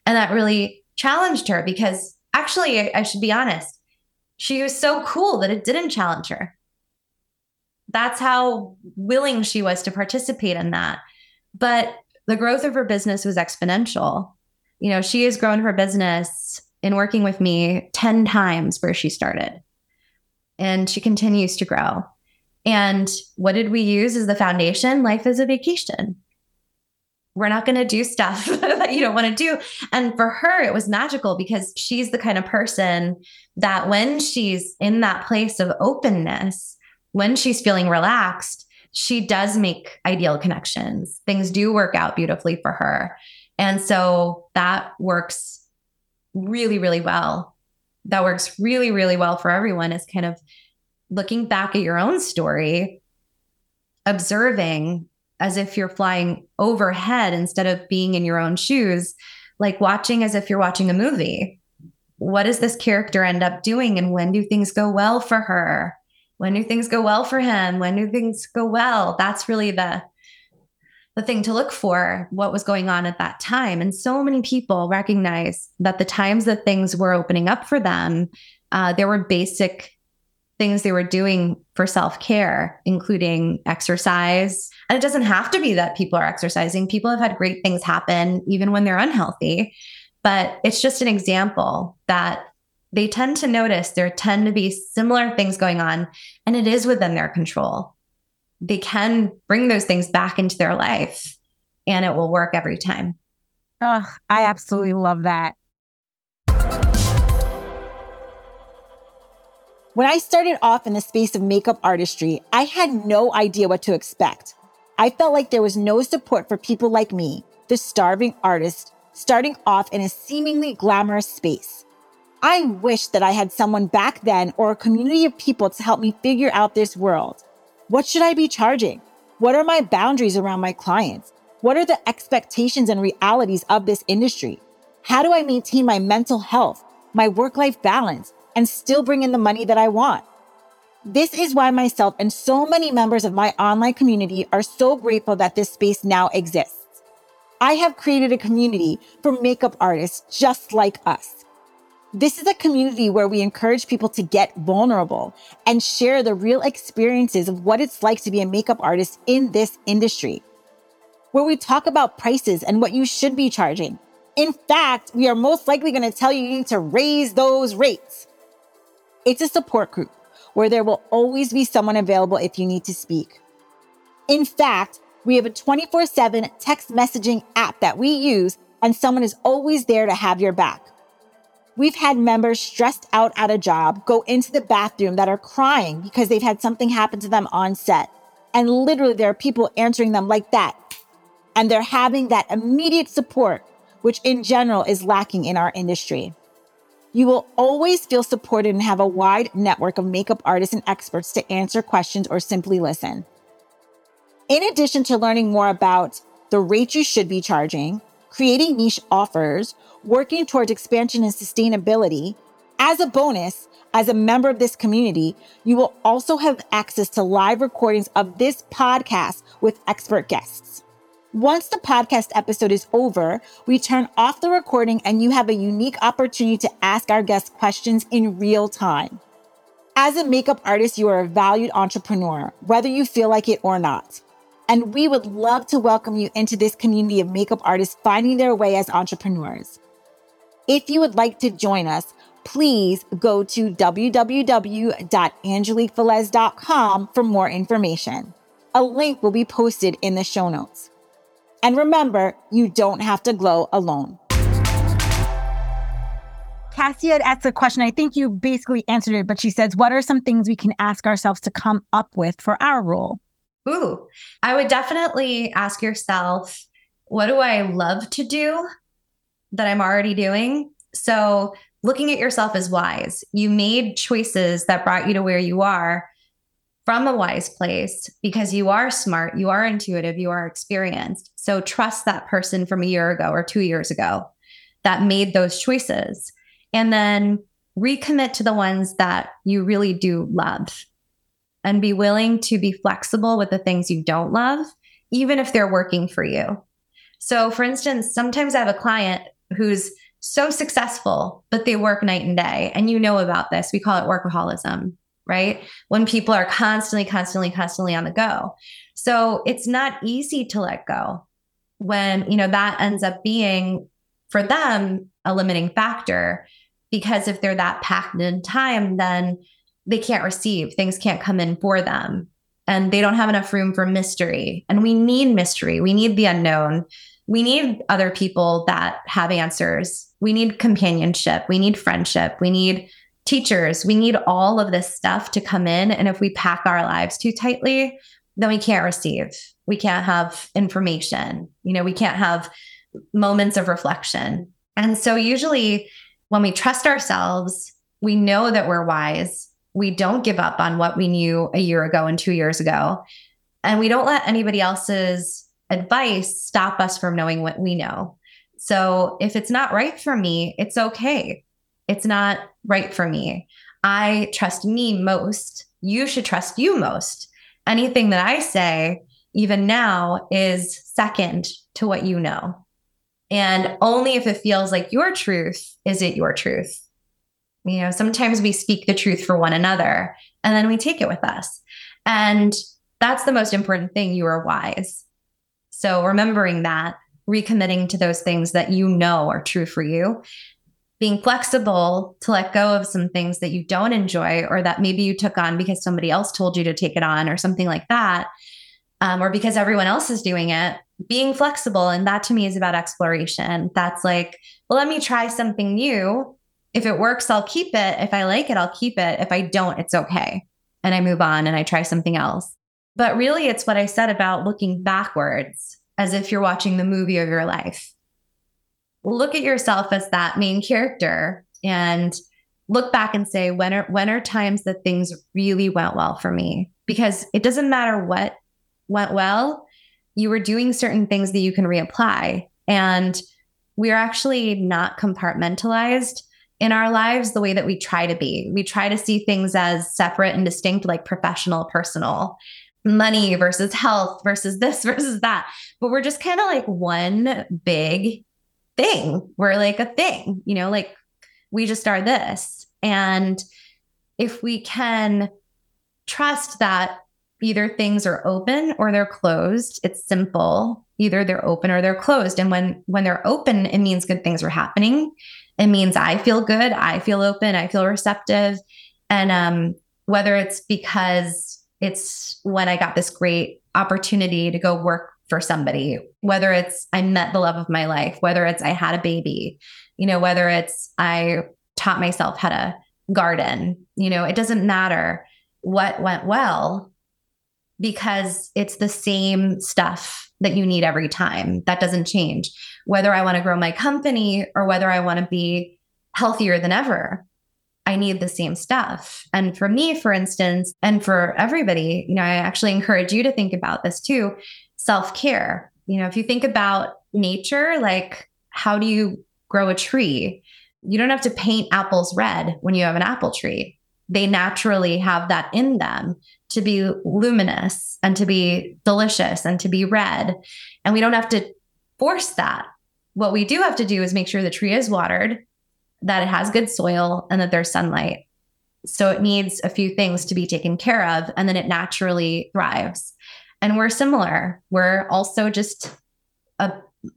And that really challenged her because actually, I, I should be honest, she was so cool that it didn't challenge her. That's how willing she was to participate in that. But the growth of her business was exponential. You know, she has grown her business in working with me ten times where she started, and she continues to grow. And what did we use as the foundation? Life is a vacation. We're not going to do stuff that you don't want to do. And for her, it was magical because she's the kind of person that when she's in that place of openness, when she's feeling relaxed, she does make ideal connections. Things do work out beautifully for her. And so that works really, really well. That works really, really well for everyone, is kind of looking back at your own story, observing as if you're flying overhead instead of being in your own shoes, like watching as if you're watching a movie. What does this character end up doing? And when do things go well for her? When do things go well for him? When do things go well? That's really the, the thing to look for, what was going on at that time. And so many people recognize that the times that things were opening up for them, uh, there were basic things they were doing for self-care, including exercise. And it doesn't have to be that people are exercising. People have had great things happen even when they're unhealthy. But it's just an example that they tend to notice there tend to be similar things going on, and it is within their control. They can bring those things back into their life, and it will work every time. Oh, I absolutely love that. When I started off in the space of makeup artistry, I had no idea what to expect. I felt like there was no support for people like me, the starving artist, starting off in a seemingly glamorous space. I wish that I had someone back then or a community of people to help me figure out this world. What should I be charging? What are my boundaries around my clients? What are the expectations and realities of this industry? How do I maintain my mental health, my work-life balance, and still bring in the money that I want? This is why myself and so many members of my online community are so grateful that this space now exists. I have created a community for makeup artists just like us. This is a community where we encourage people to get vulnerable and share the real experiences of what it's like to be a makeup artist in this industry, where we talk about prices and what you should be charging. In fact, we are most likely going to tell you you need to raise those rates. It's a support group where there will always be someone available if you need to speak. In fact, we have a twenty-four seven text messaging app that we use, and someone is always there to have your back. We've had members stressed out at a job go into the bathroom that are crying because they've had something happen to them on set. And literally there are people answering them like that. And they're having that immediate support, which in general is lacking in our industry. You will always feel supported and have a wide network of makeup artists and experts to answer questions or simply listen. In addition to learning more about the rate you should be charging, creating niche offers, working towards expansion and sustainability. As a bonus, as a member of this community, you will also have access to live recordings of this podcast with expert guests. Once the podcast episode is over, we turn off the recording and you have a unique opportunity to ask our guests questions in real time. As a makeup artist, you are a valued entrepreneur, whether you feel like it or not. And we would love to welcome you into this community of makeup artists finding their way as entrepreneurs. If you would like to join us, please go to w w w dot angelique velez dot com for more information. A link will be posted in the show notes. And remember, you don't have to glow alone. Cassia asked a question. I think you basically answered it, but she says, what are some things we can ask ourselves to come up with for our role? Ooh, I would definitely ask yourself, what do I love to do that I'm already doing? So looking at yourself as wise. You made choices that brought you to where you are from a wise place because you are smart, you are intuitive, you are experienced. So trust that person from a year ago or two years ago that made those choices. And then recommit to the ones that you really do love and be willing to be flexible with the things you don't love, even if they're working for you. So for instance, sometimes I have a client who's so successful, but they work night and day. And you know about this, we call it workaholism, right? When people are constantly, constantly, constantly on the go. So it's not easy to let go when, you know, that ends up being for them a limiting factor, because if they're that packed in time, then they can't receive, things can't come in for them, and they don't have enough room for mystery. And we need mystery. We need the unknown. We need other people that have answers. We need companionship. We need friendship. We need teachers. We need all of this stuff to come in. And if we pack our lives too tightly, then we can't receive. We can't have information. You know, we can't have moments of reflection. And so usually when we trust ourselves, we know that we're wise. We don't give up on what we knew a year ago and two years ago. And we don't let anybody else's advice stop us from knowing what we know. So if it's not right for me, it's okay. It's not right for me. I trust me most. You should trust you most. Anything that I say, even now, is second to what you know. And only if it feels like your truth, is it your truth. You know, sometimes we speak the truth for one another and then we take it with us. And that's the most important thing. You are wise. So remembering that, recommitting to those things that you know are true for you, being flexible to let go of some things that you don't enjoy or that maybe you took on because somebody else told you to take it on or something like that, um, or because everyone else is doing it. Being flexible. And that to me is about exploration. That's like, well, let me try something new. If it works, I'll keep it. If I like it, I'll keep it. If I don't, it's okay. And I move on and I try something else. But really, it's what I said about looking backwards as if you're watching the movie of your life. Look at yourself as that main character and look back and say, when are, when are times that things really went well for me? Because it doesn't matter what went well. You were doing certain things that you can reapply. And we're actually not compartmentalized in our lives the way that we try to be. We try to see things as separate and distinct, like professional, personal, money versus health versus this versus that. But we're just kind of like one big thing. We're like a thing, you know, like we just are this. And if we can trust that either things are open or they're closed. It's simple. Either they're open or they're closed. And when, when they're open, it means good things are happening. It means I feel good. I feel open. I feel receptive. And um, whether it's because it's when I got this great opportunity to go work for somebody, whether it's I met the love of my life, whether it's I had a baby, you know, whether it's I taught myself how to garden, you know, it doesn't matter what went well, because it's the same stuff that you need every time. That doesn't change. Whether I want to grow my company or whether I want to be healthier than ever, I need the same stuff. And for me, for instance, and for everybody, you know, I actually encourage you to think about this too, self-care. You know, if you think about nature, like how do you grow a tree? You don't have to paint apples red when you have an apple tree. They naturally have that in them to be luminous and to be delicious and to be red. And we don't have to force that. What we do have to do is make sure the tree is watered, that it has good soil, and that there's sunlight. So it needs a few things to be taken care of, and then it naturally thrives. And we're similar. We're also just a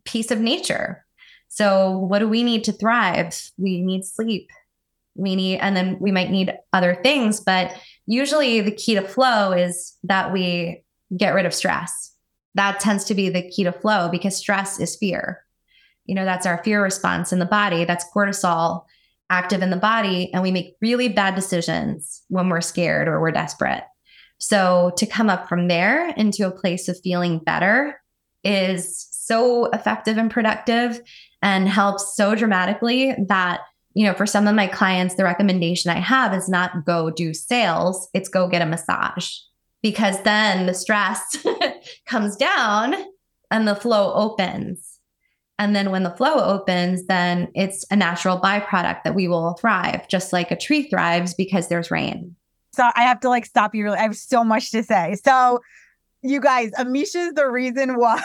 piece of nature. So what do we need to thrive? We need sleep. We need, and then we might need other things, but usually the key to flow is that we get rid of stress. That tends to be the key to flow, because stress is fear. You know, that's our fear response in the body. That's cortisol active in the body. And we make really bad decisions when we're scared or we're desperate. So to come up from there into a place of feeling better is so effective and productive and helps so dramatically that, you know, for some of my clients, the recommendation I have is not go do sales, it's go get a massage, because then the stress comes down and the flow opens. And then when the flow opens, then it's a natural byproduct that we will thrive, just like a tree thrives because there's rain. So I have to like stop you. I have so much to say. So you guys, Amisha is the reason why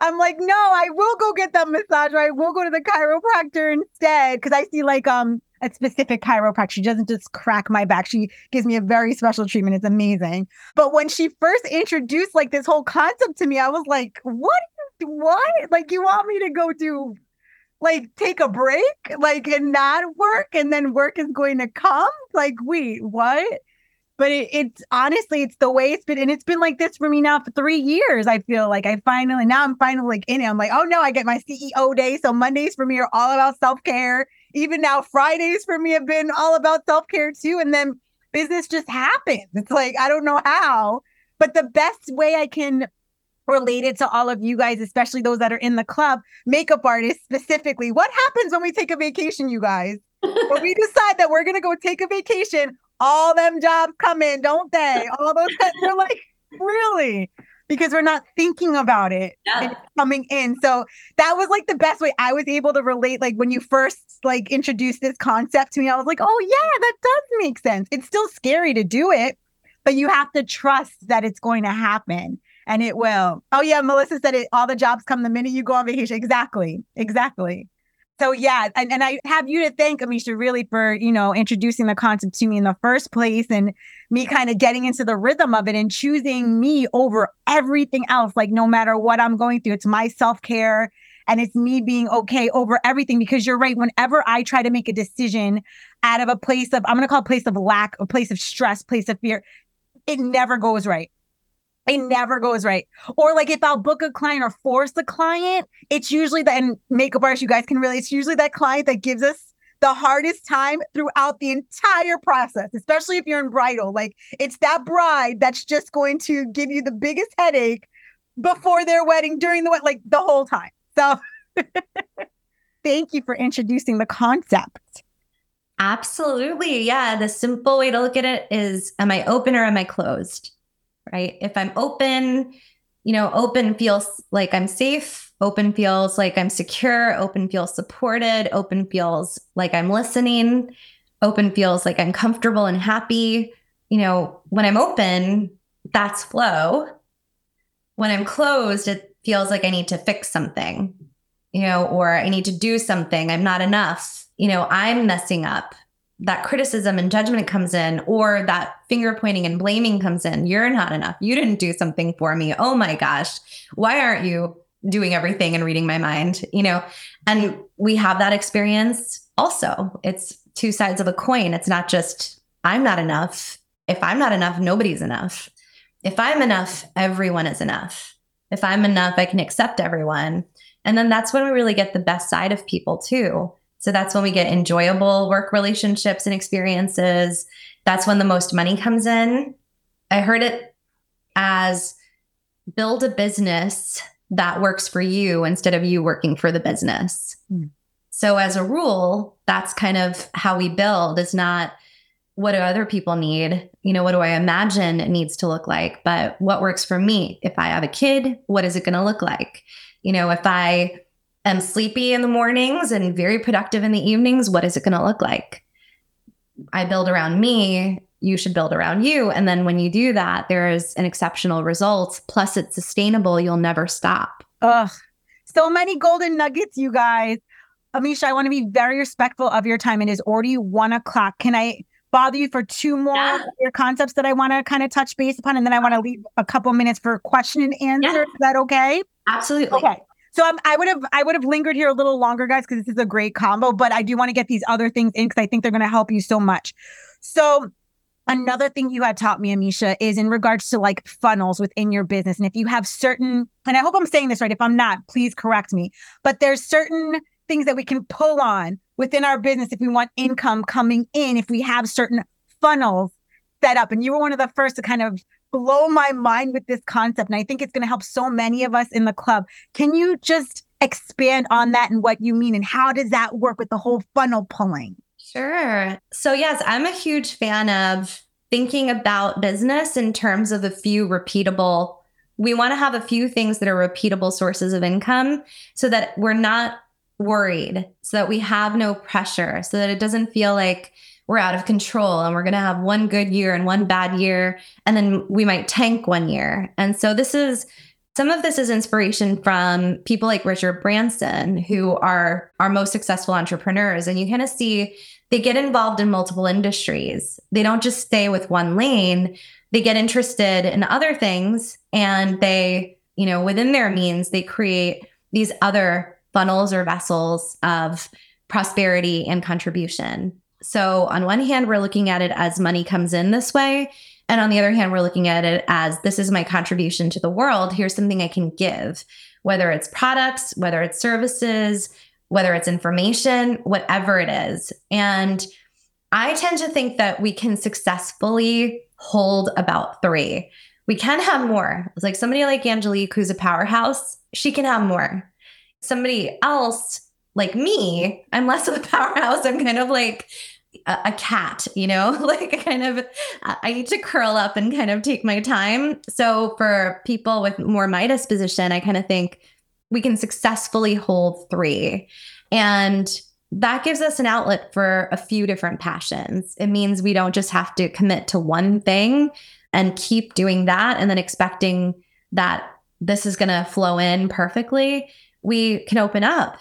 I'm like, no, I will go get that massage, or I will go to the chiropractor instead. Cause I see like um a specific chiropractor. She doesn't just crack my back. She gives me a very special treatment. It's amazing. But when she first introduced like this whole concept to me, I was like, what, what? Like, you want me to go do like take a break, like, and not work, and then work is going to come? Like, wait, what? But it, it's honestly, it's the way it's been. And it's been like this for me now for three years. I feel like I finally, now I'm finally like in it. I'm like, oh no, I get my C E O day. So Mondays for me are all about self-care. Even now, Fridays for me have been all about self-care too. And then business just happens. It's like, I don't know how, but the best way I can relate it to all of you guys, especially those that are in the club, makeup artists specifically, what happens when we take a vacation, you guys? When we decide that we're going to go take a vacation, all them jobs come in, don't they? All those things, they're like, really? Because we're not thinking about it. Yeah. And it's coming in. So that was like the best way I was able to relate. Like when you first like introduced this concept to me, I was like, oh yeah, that does make sense. It's still scary to do it, but you have to trust that it's going to happen, and it will. Oh yeah, Melissa said it. All the jobs come the minute you go on vacation. Exactly, exactly. So yeah, and, and I have you to thank, Amisha, really for, you know, introducing the concept to me in the first place, and me kind of getting into the rhythm of it and choosing me over everything else. Like no matter what I'm going through, it's my self-care and it's me being okay over everything. Because you're right, whenever I try to make a decision out of a place of, I'm going to call it a place of lack, a place of stress, place of fear, it never goes right. It never goes right. Or like if I'll book a client or force the client, it's usually that, and makeup artists, you guys can really, it's usually that client that gives us the hardest time throughout the entire process, especially if you're in bridal. Like it's that bride that's just going to give you the biggest headache before their wedding, during the wedding, like the whole time. So thank you for introducing the concept. Absolutely. Yeah. The simple way to look at it is, am I open or am I closed? Right? If I'm open, you know, open feels like I'm safe. Open feels like I'm secure. Open feels supported. Open feels like I'm listening. Open feels like I'm comfortable and happy. You know, when I'm open, that's flow. When I'm closed, it feels like I need to fix something, you know, or I need to do something. I'm not enough. You know, I'm messing up. That criticism and judgment comes in, or that finger pointing and blaming comes in. You're not enough. You didn't do something for me. Oh my gosh. Why aren't you doing everything and reading my mind? You know, and we have that experience also. It's two sides of a coin. It's not just I'm not enough. If I'm not enough, nobody's enough. If I'm enough, everyone is enough. If I'm enough, I can accept everyone. And then that's when we really get the best side of people too. So that's when we get enjoyable work relationships and experiences. That's when the most money comes in. I heard it as build a business that works for you instead of you working for the business. Mm. So as a rule, that's kind of how we build, is not what do other people need? You know, what do I imagine it needs to look like? But what works for me? If I have a kid, what is it going to look like? You know, if I... I'm sleepy in the mornings and very productive in the evenings, what is it going to look like? I build around me, you should build around you. And then when you do that, there is an exceptional result. Plus it's sustainable. You'll never stop. Ugh, so many golden nuggets, you guys. Amisha, I want to be very respectful of your time. It is already one o'clock. Can I bother you for two more yeah. your concepts that I want to kind of touch base upon. And then I want to leave a couple minutes for question and answer. Yeah. Is that okay? Absolutely. Okay. So um, I would have I would have lingered here a little longer, guys, because this is a great combo, but I do want to get these other things in because I think they're going to help you so much. So another thing you had taught me, Amisha, is in regards to like funnels within your business. And if you have certain, and I hope I'm saying this right, if I'm not, please correct me, but there's certain things that we can pull on within our business if we want income coming in, if we have certain funnels set up. And you were one of the first to kind of blow my mind with this concept. And I think it's going to help so many of us in the club. Can you just expand on that and what you mean and how does that work with the whole funnel pulling? Sure. So yes, I'm a huge fan of thinking about business in terms of a few repeatable, we want to have a few things that are repeatable sources of income so that we're not worried, so that we have no pressure, so that it doesn't feel like we're out of control and we're going to have one good year and one bad year, and then we might tank one year. And so this is, some of this is inspiration from people like Richard Branson, who are our most successful entrepreneurs. And you kind of see they get involved in multiple industries. They don't just stay with one lane. They get interested in other things and they, you know, within their means, they create these other funnels or vessels of prosperity and contribution. So on one hand, we're looking at it as money comes in this way. And on the other hand, we're looking at it as this is my contribution to the world. Here's something I can give, whether it's products, whether it's services, whether it's information, whatever it is. And I tend to think that we can successfully hold about three. We can have more. It's like somebody like Angelique, who's a powerhouse, she can have more. Somebody else like me, I'm less of a powerhouse. I'm kind of like a, a cat, you know, like I kind of, I need to curl up and kind of take my time. So for people with more my disposition, I kind of think we can successfully hold three. And that gives us an outlet for a few different passions. It means we don't just have to commit to one thing and keep doing that and then expecting that this is going to flow in perfectly. We can open up.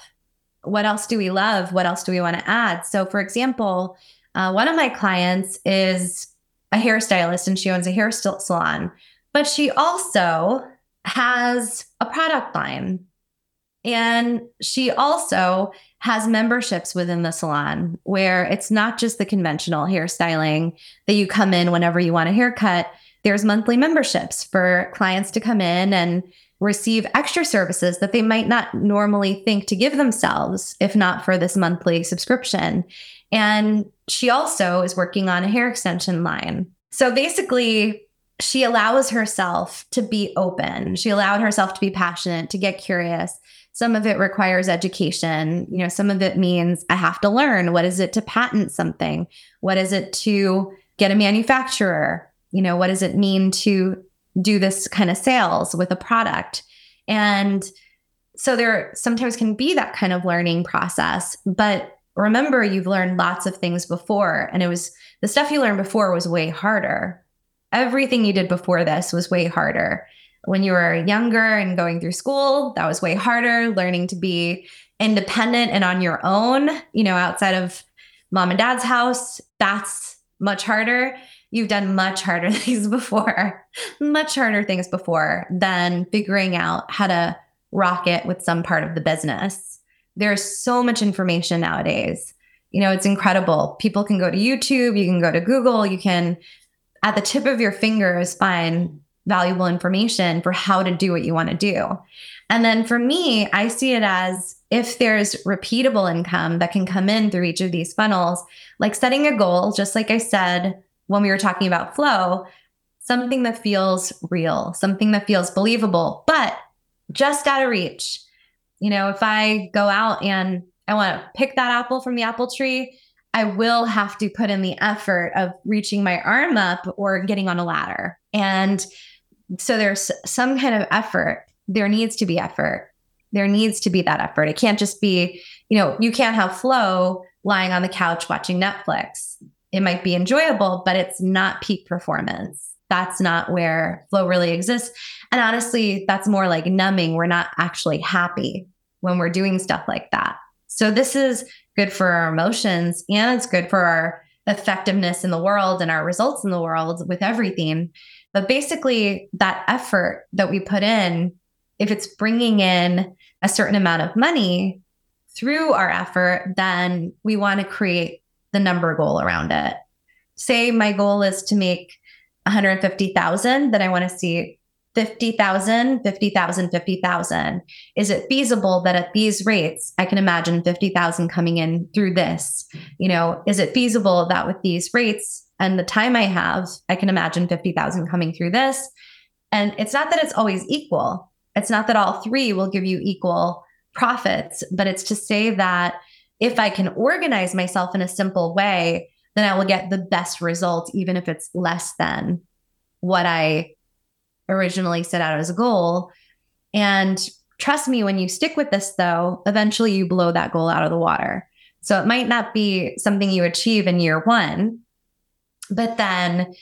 What else do we love? What else do we want to add? So for example, uh, one of my clients is a hairstylist and she owns a hair salon, but she also has a product line and she also has memberships within the salon where it's not just the conventional hairstyling that you come in whenever you want a haircut. There's monthly memberships for clients to come in and receive extra services that they might not normally think to give themselves if not for this monthly subscription. And she also is working on a hair extension line. So basically, she allows herself to be open. She allowed herself to be passionate, to get curious. Some of it requires education. You know, some of it means I have to learn. What is it to patent something? What is it to get a manufacturer? You know, what does it mean to do this kind of sales with a product? And so there sometimes can be that kind of learning process, but remember you've learned lots of things before and it was the stuff you learned before was way harder. Everything you did before this was way harder. When you were younger and going through school, that was way harder. Learning to be independent and on your own, you know, outside of mom and dad's house, that's much harder. You've done much harder things before, much harder things before than figuring out how to rock it with some part of the business. There's so much information nowadays. You know, it's incredible. People can go to YouTube, you can go to Google, you can, at the tip of your fingers, find valuable information for how to do what you want to do. And then for me, I see it as if there's repeatable income that can come in through each of these funnels, like setting a goal, just like I said, when we were talking about flow, something that feels real, something that feels believable, but just out of reach. You know, if I go out and I want to pick that apple from the apple tree, I will have to put in the effort of reaching my arm up or getting on a ladder. And so there's some kind of effort. There needs to be effort. There needs to be that effort. It can't just be, you know, you can't have flow lying on the couch watching Netflix. It might be enjoyable, but it's not peak performance. That's not where flow really exists. And honestly, that's more like numbing. We're not actually happy when we're doing stuff like that. So this is good for our emotions and it's good for our effectiveness in the world and our results in the world with everything. But basically that effort that we put in, if it's bringing in a certain amount of money through our effort, then we want to create the number goal around it. Say my goal is to make one hundred fifty thousand, then I want to see fifty thousand, fifty thousand, fifty thousand. Is it feasible that at these rates, I can imagine fifty thousand coming in through this? You know, is it feasible that with these rates and the time I have, I can imagine fifty thousand coming through this? And it's not that it's always equal. It's not that all three will give you equal profits, but it's to say that if I can organize myself in a simple way, then I will get the best result, even if it's less than what I originally set out as a goal. And trust me, when you stick with this though, eventually you blow that goal out of the water. So it might not be something you achieve in year one, but then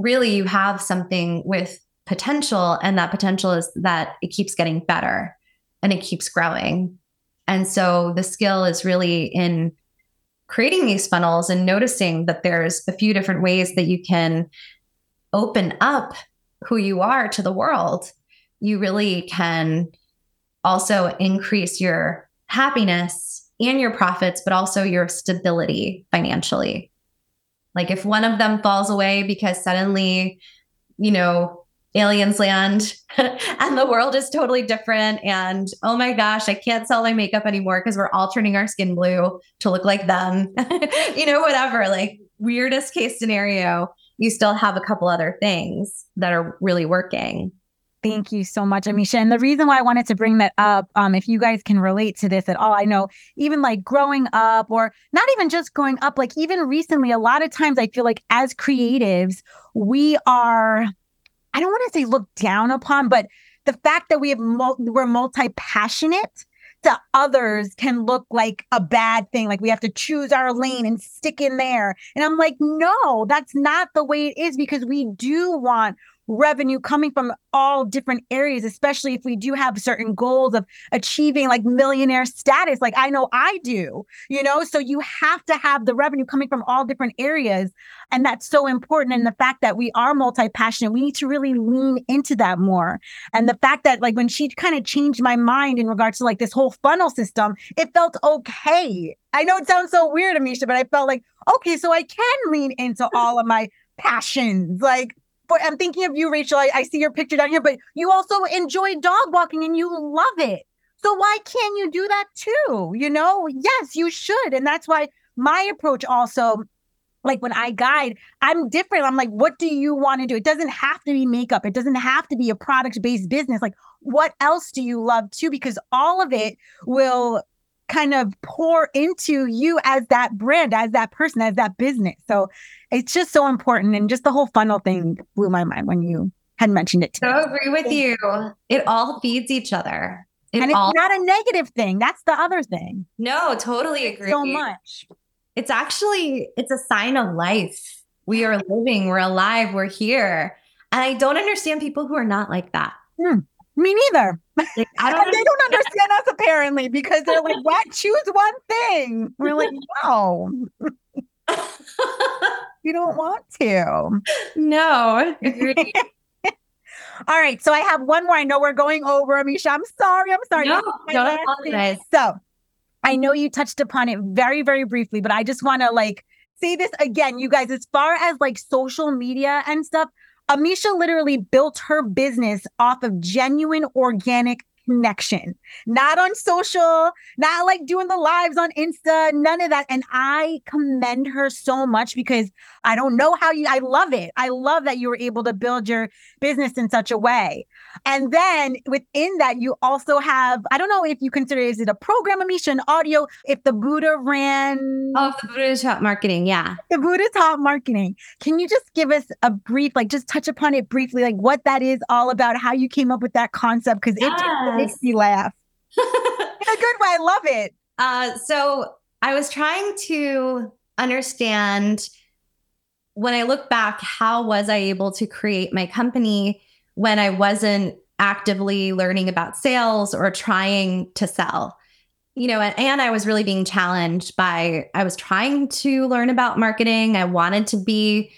really you have something with potential, and that potential is that it keeps getting better and it keeps growing. And so the skill is really in creating these funnels and noticing that there's a few different ways that you can open up who you are to the world. You really can also increase your happiness and your profits, but also your stability financially. Like if one of them falls away because suddenly, you know, aliens land and the world is totally different. And oh my gosh, I can't sell my makeup anymore because we're all turning our skin blue to look like them, you know, whatever, like weirdest case scenario, you still have a couple other things that are really working. Thank you so much, Amisha. And the reason why I wanted to bring that up, um, if you guys can relate to this at all, I know even like growing up, or not even just growing up, like even recently, a lot of times I feel like as creatives, we are, I don't want to say looked down upon, but the fact that we have mul- we're multi-passionate to others can look like a bad thing. Like we have to choose our lane and stick in there. And I'm like, no, that's not the way it is, because we do want revenue coming from all different areas, especially if we do have certain goals of achieving like millionaire status. Like I know I do, you know, so you have to have the revenue coming from all different areas. And that's so important. And the fact that we are multi-passionate, we need to really lean into that more. And the fact that like when she kind of changed my mind in regards to like this whole funnel system, it felt okay. I know it sounds so weird, Amisha, but I felt like, okay, so I can lean into all of my passions. Like I'm thinking of you, Rachel. I, I see your picture down here, but you also enjoy dog walking and you love it. So why can't you do that too? You know, yes, you should. And that's why my approach also, like when I guide, I'm different. I'm like, what do you want to do? It doesn't have to be makeup. It doesn't have to be a product-based business. Like what else do you love too? Because all of it will kind of pour into you as that brand, as that person, as that business. So it's just so important. And just the whole funnel thing blew my mind when you had mentioned it to me. I agree with you. It all feeds each other. It and all- it's not a negative thing. That's the other thing. No, totally agree. So much. It's actually, it's a sign of life. We are living, we're alive, we're here. And I don't understand people who are not like that. Hmm. Me neither. Like, I don't they don't understand us apparently, because they're like, what? Choose one thing. We're like, no. You don't want to. No. All right. So I have one more. I know we're going over, Amisha. I'm sorry. I'm sorry. No, don't apologize. So I know you touched upon it very, very briefly, but I just want to like say this again, you guys, as far as like social media and stuff, Amisha literally built her business off of genuine organic connection, not on social, not like doing the lives on Insta, none of that. And I commend her so much, because I don't know how you, I love it. I love that you were able to build your business in such a way. And then within that, you also have, I don't know if you consider, is it a program, Amisha, an audio? If the Buddha ran... Oh, the Buddha's Hot Marketing. Yeah. The Buddha's Hot Marketing. Can you just give us a brief, like just touch upon it briefly, like what that is all about, how you came up with that concept? Because it yes. makes me laugh. In a good way. I love it. Uh, so I was trying to understand, when I look back, how was I able to create my company when I wasn't actively learning about sales or trying to sell? you know, and I was really being challenged by, I was trying to learn about marketing. I wanted to be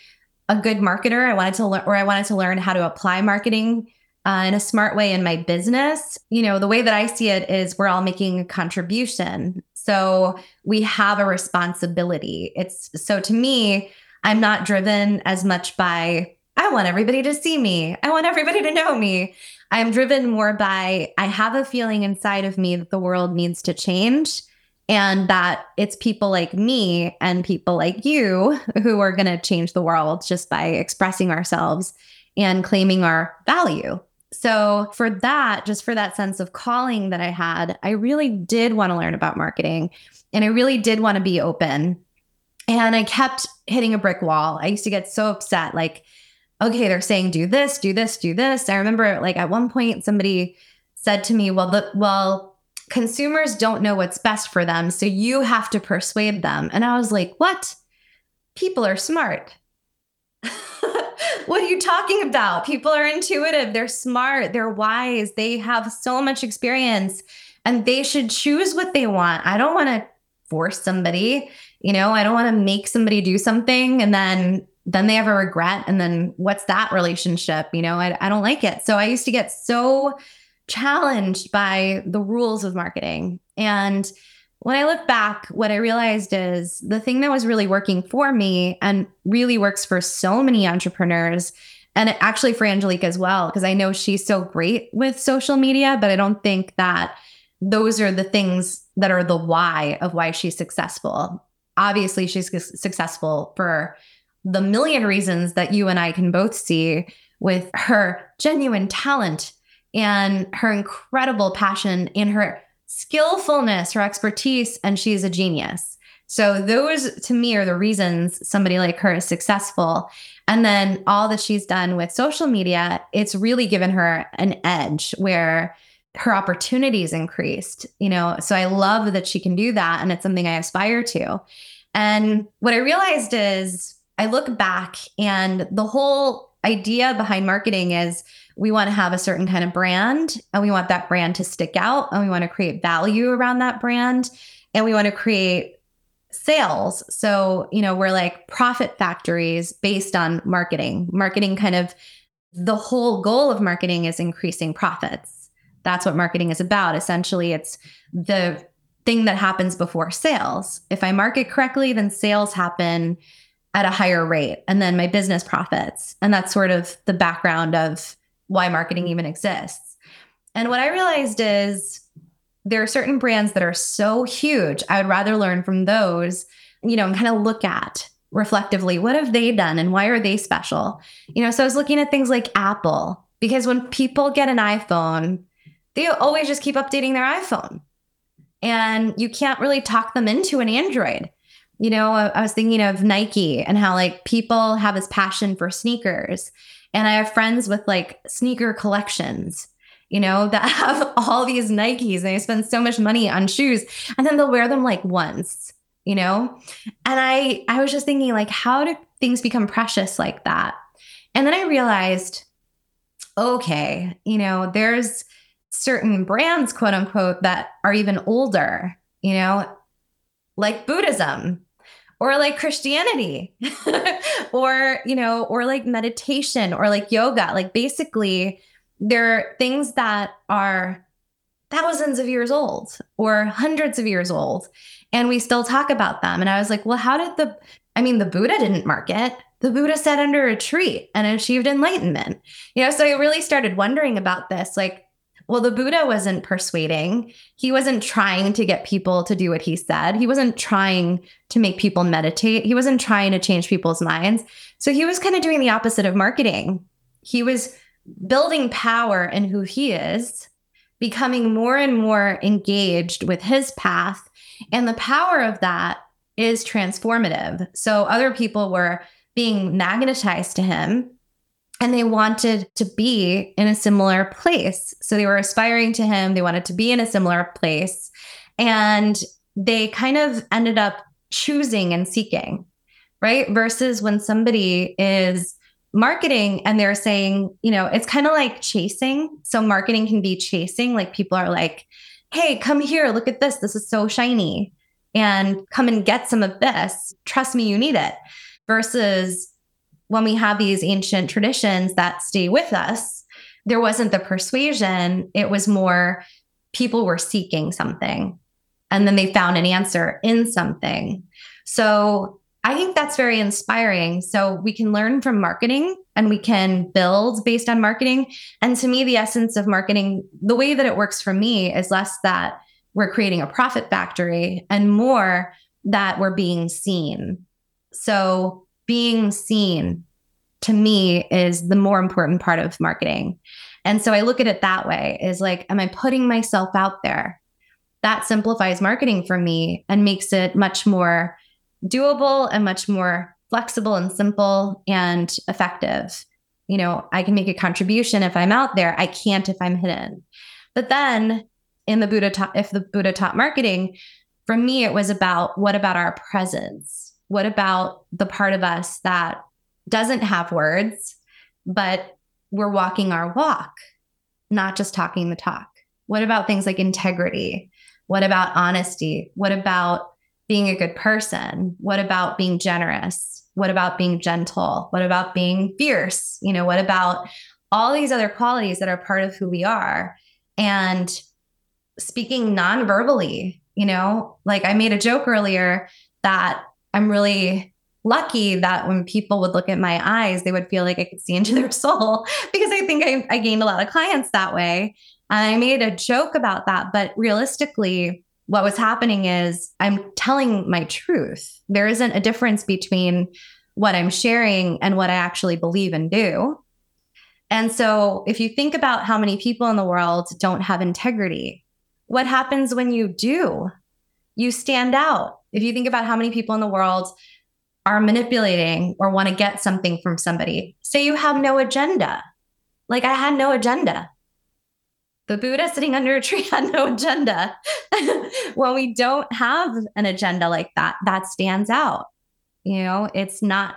a good marketer. I wanted to learn, or I wanted to learn how to apply marketing uh, in a smart way in my business. You know, the way that I see it is we're all making a contribution. So we have a responsibility. It's so to me, I'm not driven as much by, I want everybody to see me. I want everybody to know me. I'm driven more by, I have a feeling inside of me that the world needs to change and that it's people like me and people like you who are going to change the world just by expressing ourselves and claiming our value. So for that, just for that sense of calling that I had, I really did want to learn about marketing and I really did want to be open. And I kept hitting a brick wall. I used to get so upset, like, okay, they're saying, do this, do this, do this. I remember like at one point somebody said to me, well, the, well, consumers don't know what's best for them. So you have to persuade them. And I was like, what? People are smart. What are you talking about? People are intuitive. They're smart. They're wise. They have so much experience and they should choose what they want. I don't want to force somebody, you know, I don't want to make somebody do something and then then they have a regret. And then what's that relationship? You know, I, I don't like it. So I used to get so challenged by the rules of marketing. And when I look back, what I realized is the thing that was really working for me and really works for so many entrepreneurs and actually for Angelique as well, because I know she's so great with social media, but I don't think that those are the things that are the why of why she's successful. Obviously, she's successful for the million reasons that you and I can both see with her genuine talent and her incredible passion and her skillfulness, her expertise, and she's a genius. So those to me are the reasons somebody like her is successful. And then all that she's done with social media, it's really given her an edge where her opportunities increased, you know? So I love that she can do that. And it's something I aspire to. And what I realized is I look back and the whole idea behind marketing is we want to have a certain kind of brand and we want that brand to stick out and we want to create value around that brand and we want to create sales. So, you know, we're like profit factories based on marketing. Marketing kind of, the whole goal of marketing is increasing profits. That's what marketing is about. Essentially, it's the thing that happens before sales. If I market correctly, then sales happen at a higher rate, and then my business profits. And that's sort of the background of why marketing even exists. And what I realized is there are certain brands that are so huge. I would rather learn from those, you know, and kind of look at reflectively, what have they done and why are they special? You know, so I was looking at things like Apple, because when people get an iPhone, they always just keep updating their iPhone and you can't really talk them into an Android. You know, I was thinking of Nike and how like people have this passion for sneakers. And I have friends with like sneaker collections, you know, that have all these Nikes and they spend so much money on shoes and then they'll wear them like once, you know? And I, I was just thinking like, how do things become precious like that? And then I realized, okay, you know, there's certain brands, quote unquote, that are even older, you know, like Buddhism or like Christianity or, you know, or like meditation or like yoga. Like basically there are things that are thousands of years old or hundreds of years old and we still talk about them. And I was like, well, how did the, I mean, the Buddha didn't market. The Buddha sat under a tree and achieved enlightenment. You know, so I really started wondering about this. Like, well, the Buddha wasn't persuading. He wasn't trying to get people to do what he said. He wasn't trying to make people meditate. He wasn't trying to change people's minds. So he was kind of doing the opposite of marketing. He was building power in who he is, becoming more and more engaged with his path. And the power of that is transformative. So other people were being magnetized to him. And they wanted to be in a similar place. So they were aspiring to him. They wanted to be in a similar place. And they kind of ended up choosing and seeking, right? Versus when somebody is marketing and they're saying, you know, it's kind of like chasing. So marketing can be chasing. Like people are like, hey, come here, look at this. This is so shiny. And come and get some of this. Trust me, you need it. Versus when we have these ancient traditions that stay with us, there wasn't the persuasion. It was more people were seeking something and then they found an answer in something. So I think that's very inspiring. So we can learn from marketing and we can build based on marketing. And to me, the essence of marketing, the way that it works for me, is less that we're creating a profit factory and more that we're being seen. So being seen to me is the more important part of marketing. And so I look at it that way, is like, am I putting myself out there? That simplifies marketing for me and makes it much more doable and much more flexible and simple and effective. You know, I can make a contribution if I'm out there. I can't if I'm hidden. But then in the Buddha taught, if the Buddha taught marketing, for me, it was about, what about our presence? What about the part of us that doesn't have words, but we're walking our walk, not just talking the talk? What about things like integrity? What about honesty? What about being a good person? What about being generous? What about being gentle? What about being fierce? You know, what about all these other qualities that are part of who we are? And speaking non-verbally, you know, like I made a joke earlier that I'm really lucky that when people would look at my eyes, they would feel like I could see into their soul, because I think I, I gained a lot of clients that way. And I made a joke about that, but realistically, what was happening is I'm telling my truth. There isn't a difference between what I'm sharing and what I actually believe and do. And so if you think about how many people in the world don't have integrity, what happens when you do? You stand out. If you think about how many people in the world are manipulating or want to get something from somebody, say you have no agenda. Like I had no agenda. The Buddha sitting under a tree had no agenda. When we don't have an agenda like that, that stands out. You know, it's not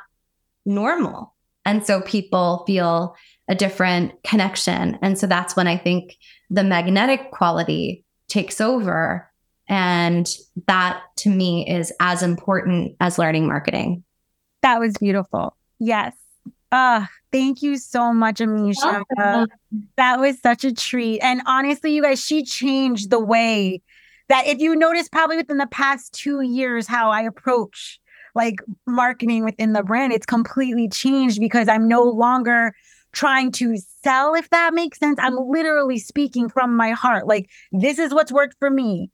normal. And so people feel a different connection. And so that's when I think the magnetic quality takes over. And that to me is as important as learning marketing. That was beautiful. Yes. Uh, thank you so much, Amisha. Uh, that was such a treat. And honestly, you guys, she changed the way that, if you notice, probably within the past two years, how I approach like marketing within the brand, it's completely changed, because I'm no longer trying to sell, if that makes sense. I'm literally speaking from my heart. Like, this is what's worked for me.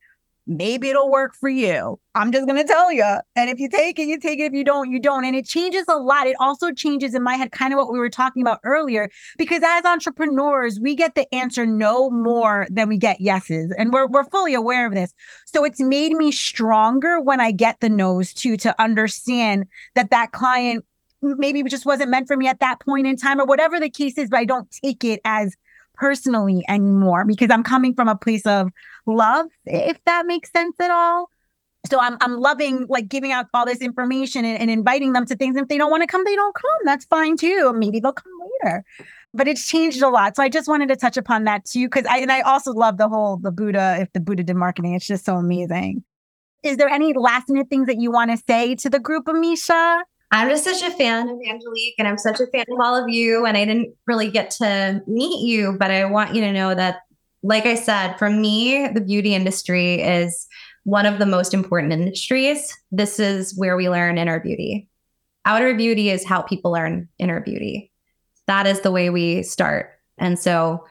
Maybe it'll work for you. I'm just going to tell you. And if you take it, you take it. If you don't, you don't. And it changes a lot. It also changes in my head kind of what we were talking about earlier, because as entrepreneurs, we get the answer no more than we get yeses. And we're we're fully aware of this. So it's made me stronger when I get the no's too, to understand that that client maybe just wasn't meant for me at that point in time, or whatever the case is, but I don't take it as personally anymore, because I'm coming from a place of love, if that makes sense at all. So I'm I'm loving like giving out all this information and, and inviting them to things. And if they don't want to come, they don't come. That's fine too. Maybe they'll come later. But it's changed a lot. So I just wanted to touch upon that too, because I and I also love the whole the Buddha, if the Buddha did marketing. It's just so amazing. Is there any last minute things that you want to say to the group, Amisha? I'm just such a fan of Angelique, and I'm such a fan of all of you. And I didn't really get to meet you, but I want you to know that, like I said, for me, the beauty industry is one of the most important industries. This is where we learn inner beauty. Outer beauty is how people learn inner beauty. That is the way we start. And so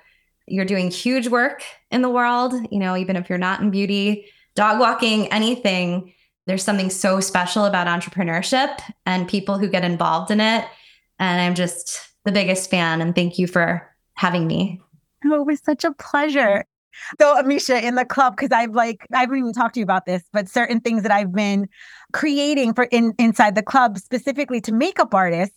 you're doing huge work in the world, you know, even if you're not in beauty, dog walking, anything. There's something so special about entrepreneurship and people who get involved in it. And I'm just the biggest fan. And thank you for having me. Oh, it was such a pleasure. So Amisha, in the club, because I've like, I haven't even talked to you about this, but certain things that I've been creating for in, inside the club, specifically to makeup artists,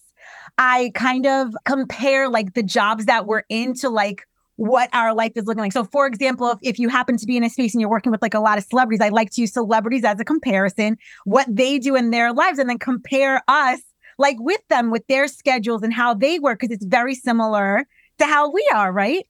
I kind of compare like the jobs that we're in to like what our life is looking like. So for example, if, if you happen to be in a space and you're working with like a lot of celebrities, I like to use celebrities as a comparison, what they do in their lives, and then compare us like with them, with their schedules and how they work, because it's very similar to how we are, right?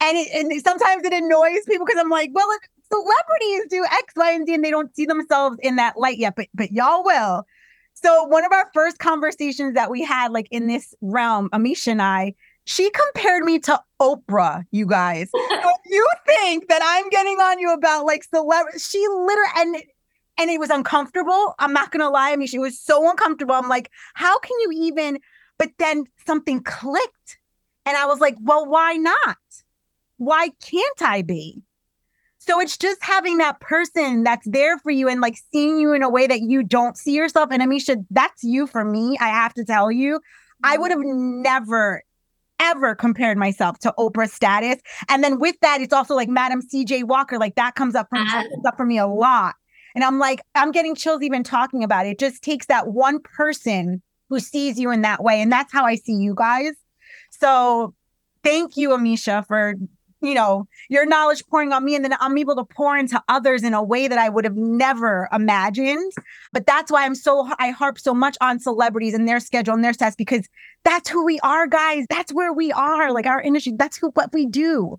And, it, and sometimes it annoys people, because I'm like, well, celebrities do X, Y, and Z, and they don't see themselves in that light yet, but but y'all will. So one of our first conversations that we had, like in this realm, Amisha and I, she compared me to Oprah, you guys. So if you think that I'm getting on you about like celebrities, she literally, and, and it was uncomfortable. I'm not going to lie, Amisha, it was so uncomfortable. I'm like, how can you even, but then something clicked. And I was like, well, why not? Why can't I be? So it's just having that person that's there for you and like seeing you in a way that you don't see yourself. And Amisha, that's you for me. I have to tell you, I would have never, ever compared myself to Oprah's status. And then with that, it's also like Madam C J Walker, like that comes up, from, comes up for me a lot. And I'm like, I'm getting chills even talking about it. It just takes that one person who sees you in that way. And that's how I see you guys. So thank you, Amisha, for you know, your knowledge pouring on me, and then I'm able to pour into others in a way that I would have never imagined. But that's why I'm so, I harp so much on celebrities and their schedule and their sets, because that's who we are, guys. That's where we are, like our industry, that's who, what we do.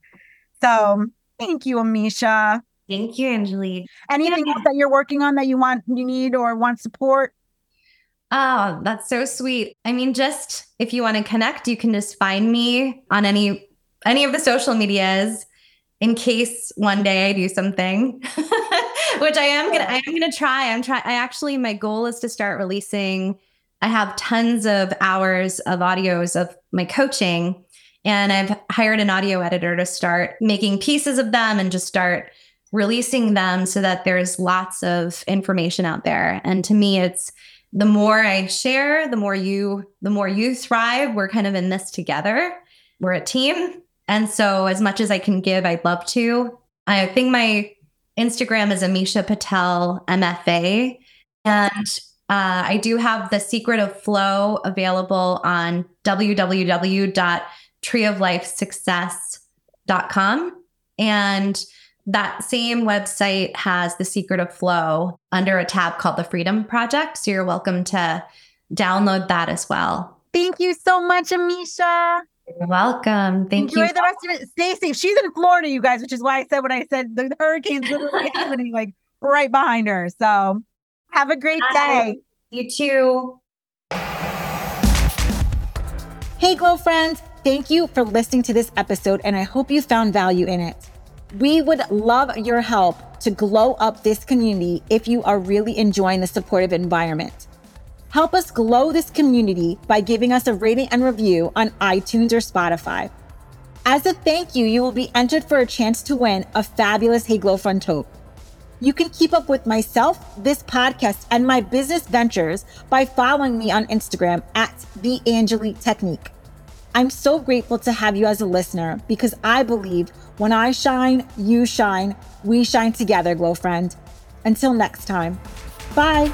So thank you, Amisha. Thank you, Angelique. Anything yeah. else that you're working on that you want, you need or want support? Oh, that's so sweet. I mean, just if you want to connect, you can just find me on any Any of the social medias, in case one day I do something, which I am gonna, I am gonna try. I'm try. I actually, my goal is to start releasing. I have tons of hours of audios of my coaching, and I've hired an audio editor to start making pieces of them and just start releasing them so that there's lots of information out there. And to me, it's the more I share, the more you, the more you thrive. We're kind of in this together. We're a team. And so as much as I can give, I'd love to. I think my Instagram is Amisha Patel M F A. And uh, I do have The Secret of Flow available on w w w dot tree of life success dot com. And that same website has The Secret of Flow under a tab called The Freedom Project. So you're welcome to download that as well. Thank you so much, Amisha. You're welcome. Thank Enjoy you. Enjoy the rest of it. Stay safe. She's in Florida, you guys, which is why I said what I said. The hurricane's literally happening like right behind her. So have a great Bye. day. You too. Hey, Glow friends. Thank you for listening to this episode, and I hope you found value in it. We would love your help to glow up this community if you are really enjoying the supportive environment. Help us glow this community by giving us a rating and review on iTunes or Spotify. As a thank you, you will be entered for a chance to win a fabulous Hey Glow Fund tote. You can keep up with myself, this podcast, and my business ventures by following me on Instagram at The Angelique Technique. I'm so grateful to have you as a listener, because I believe when I shine, you shine, we shine together, Glow Friend. Until next time, bye.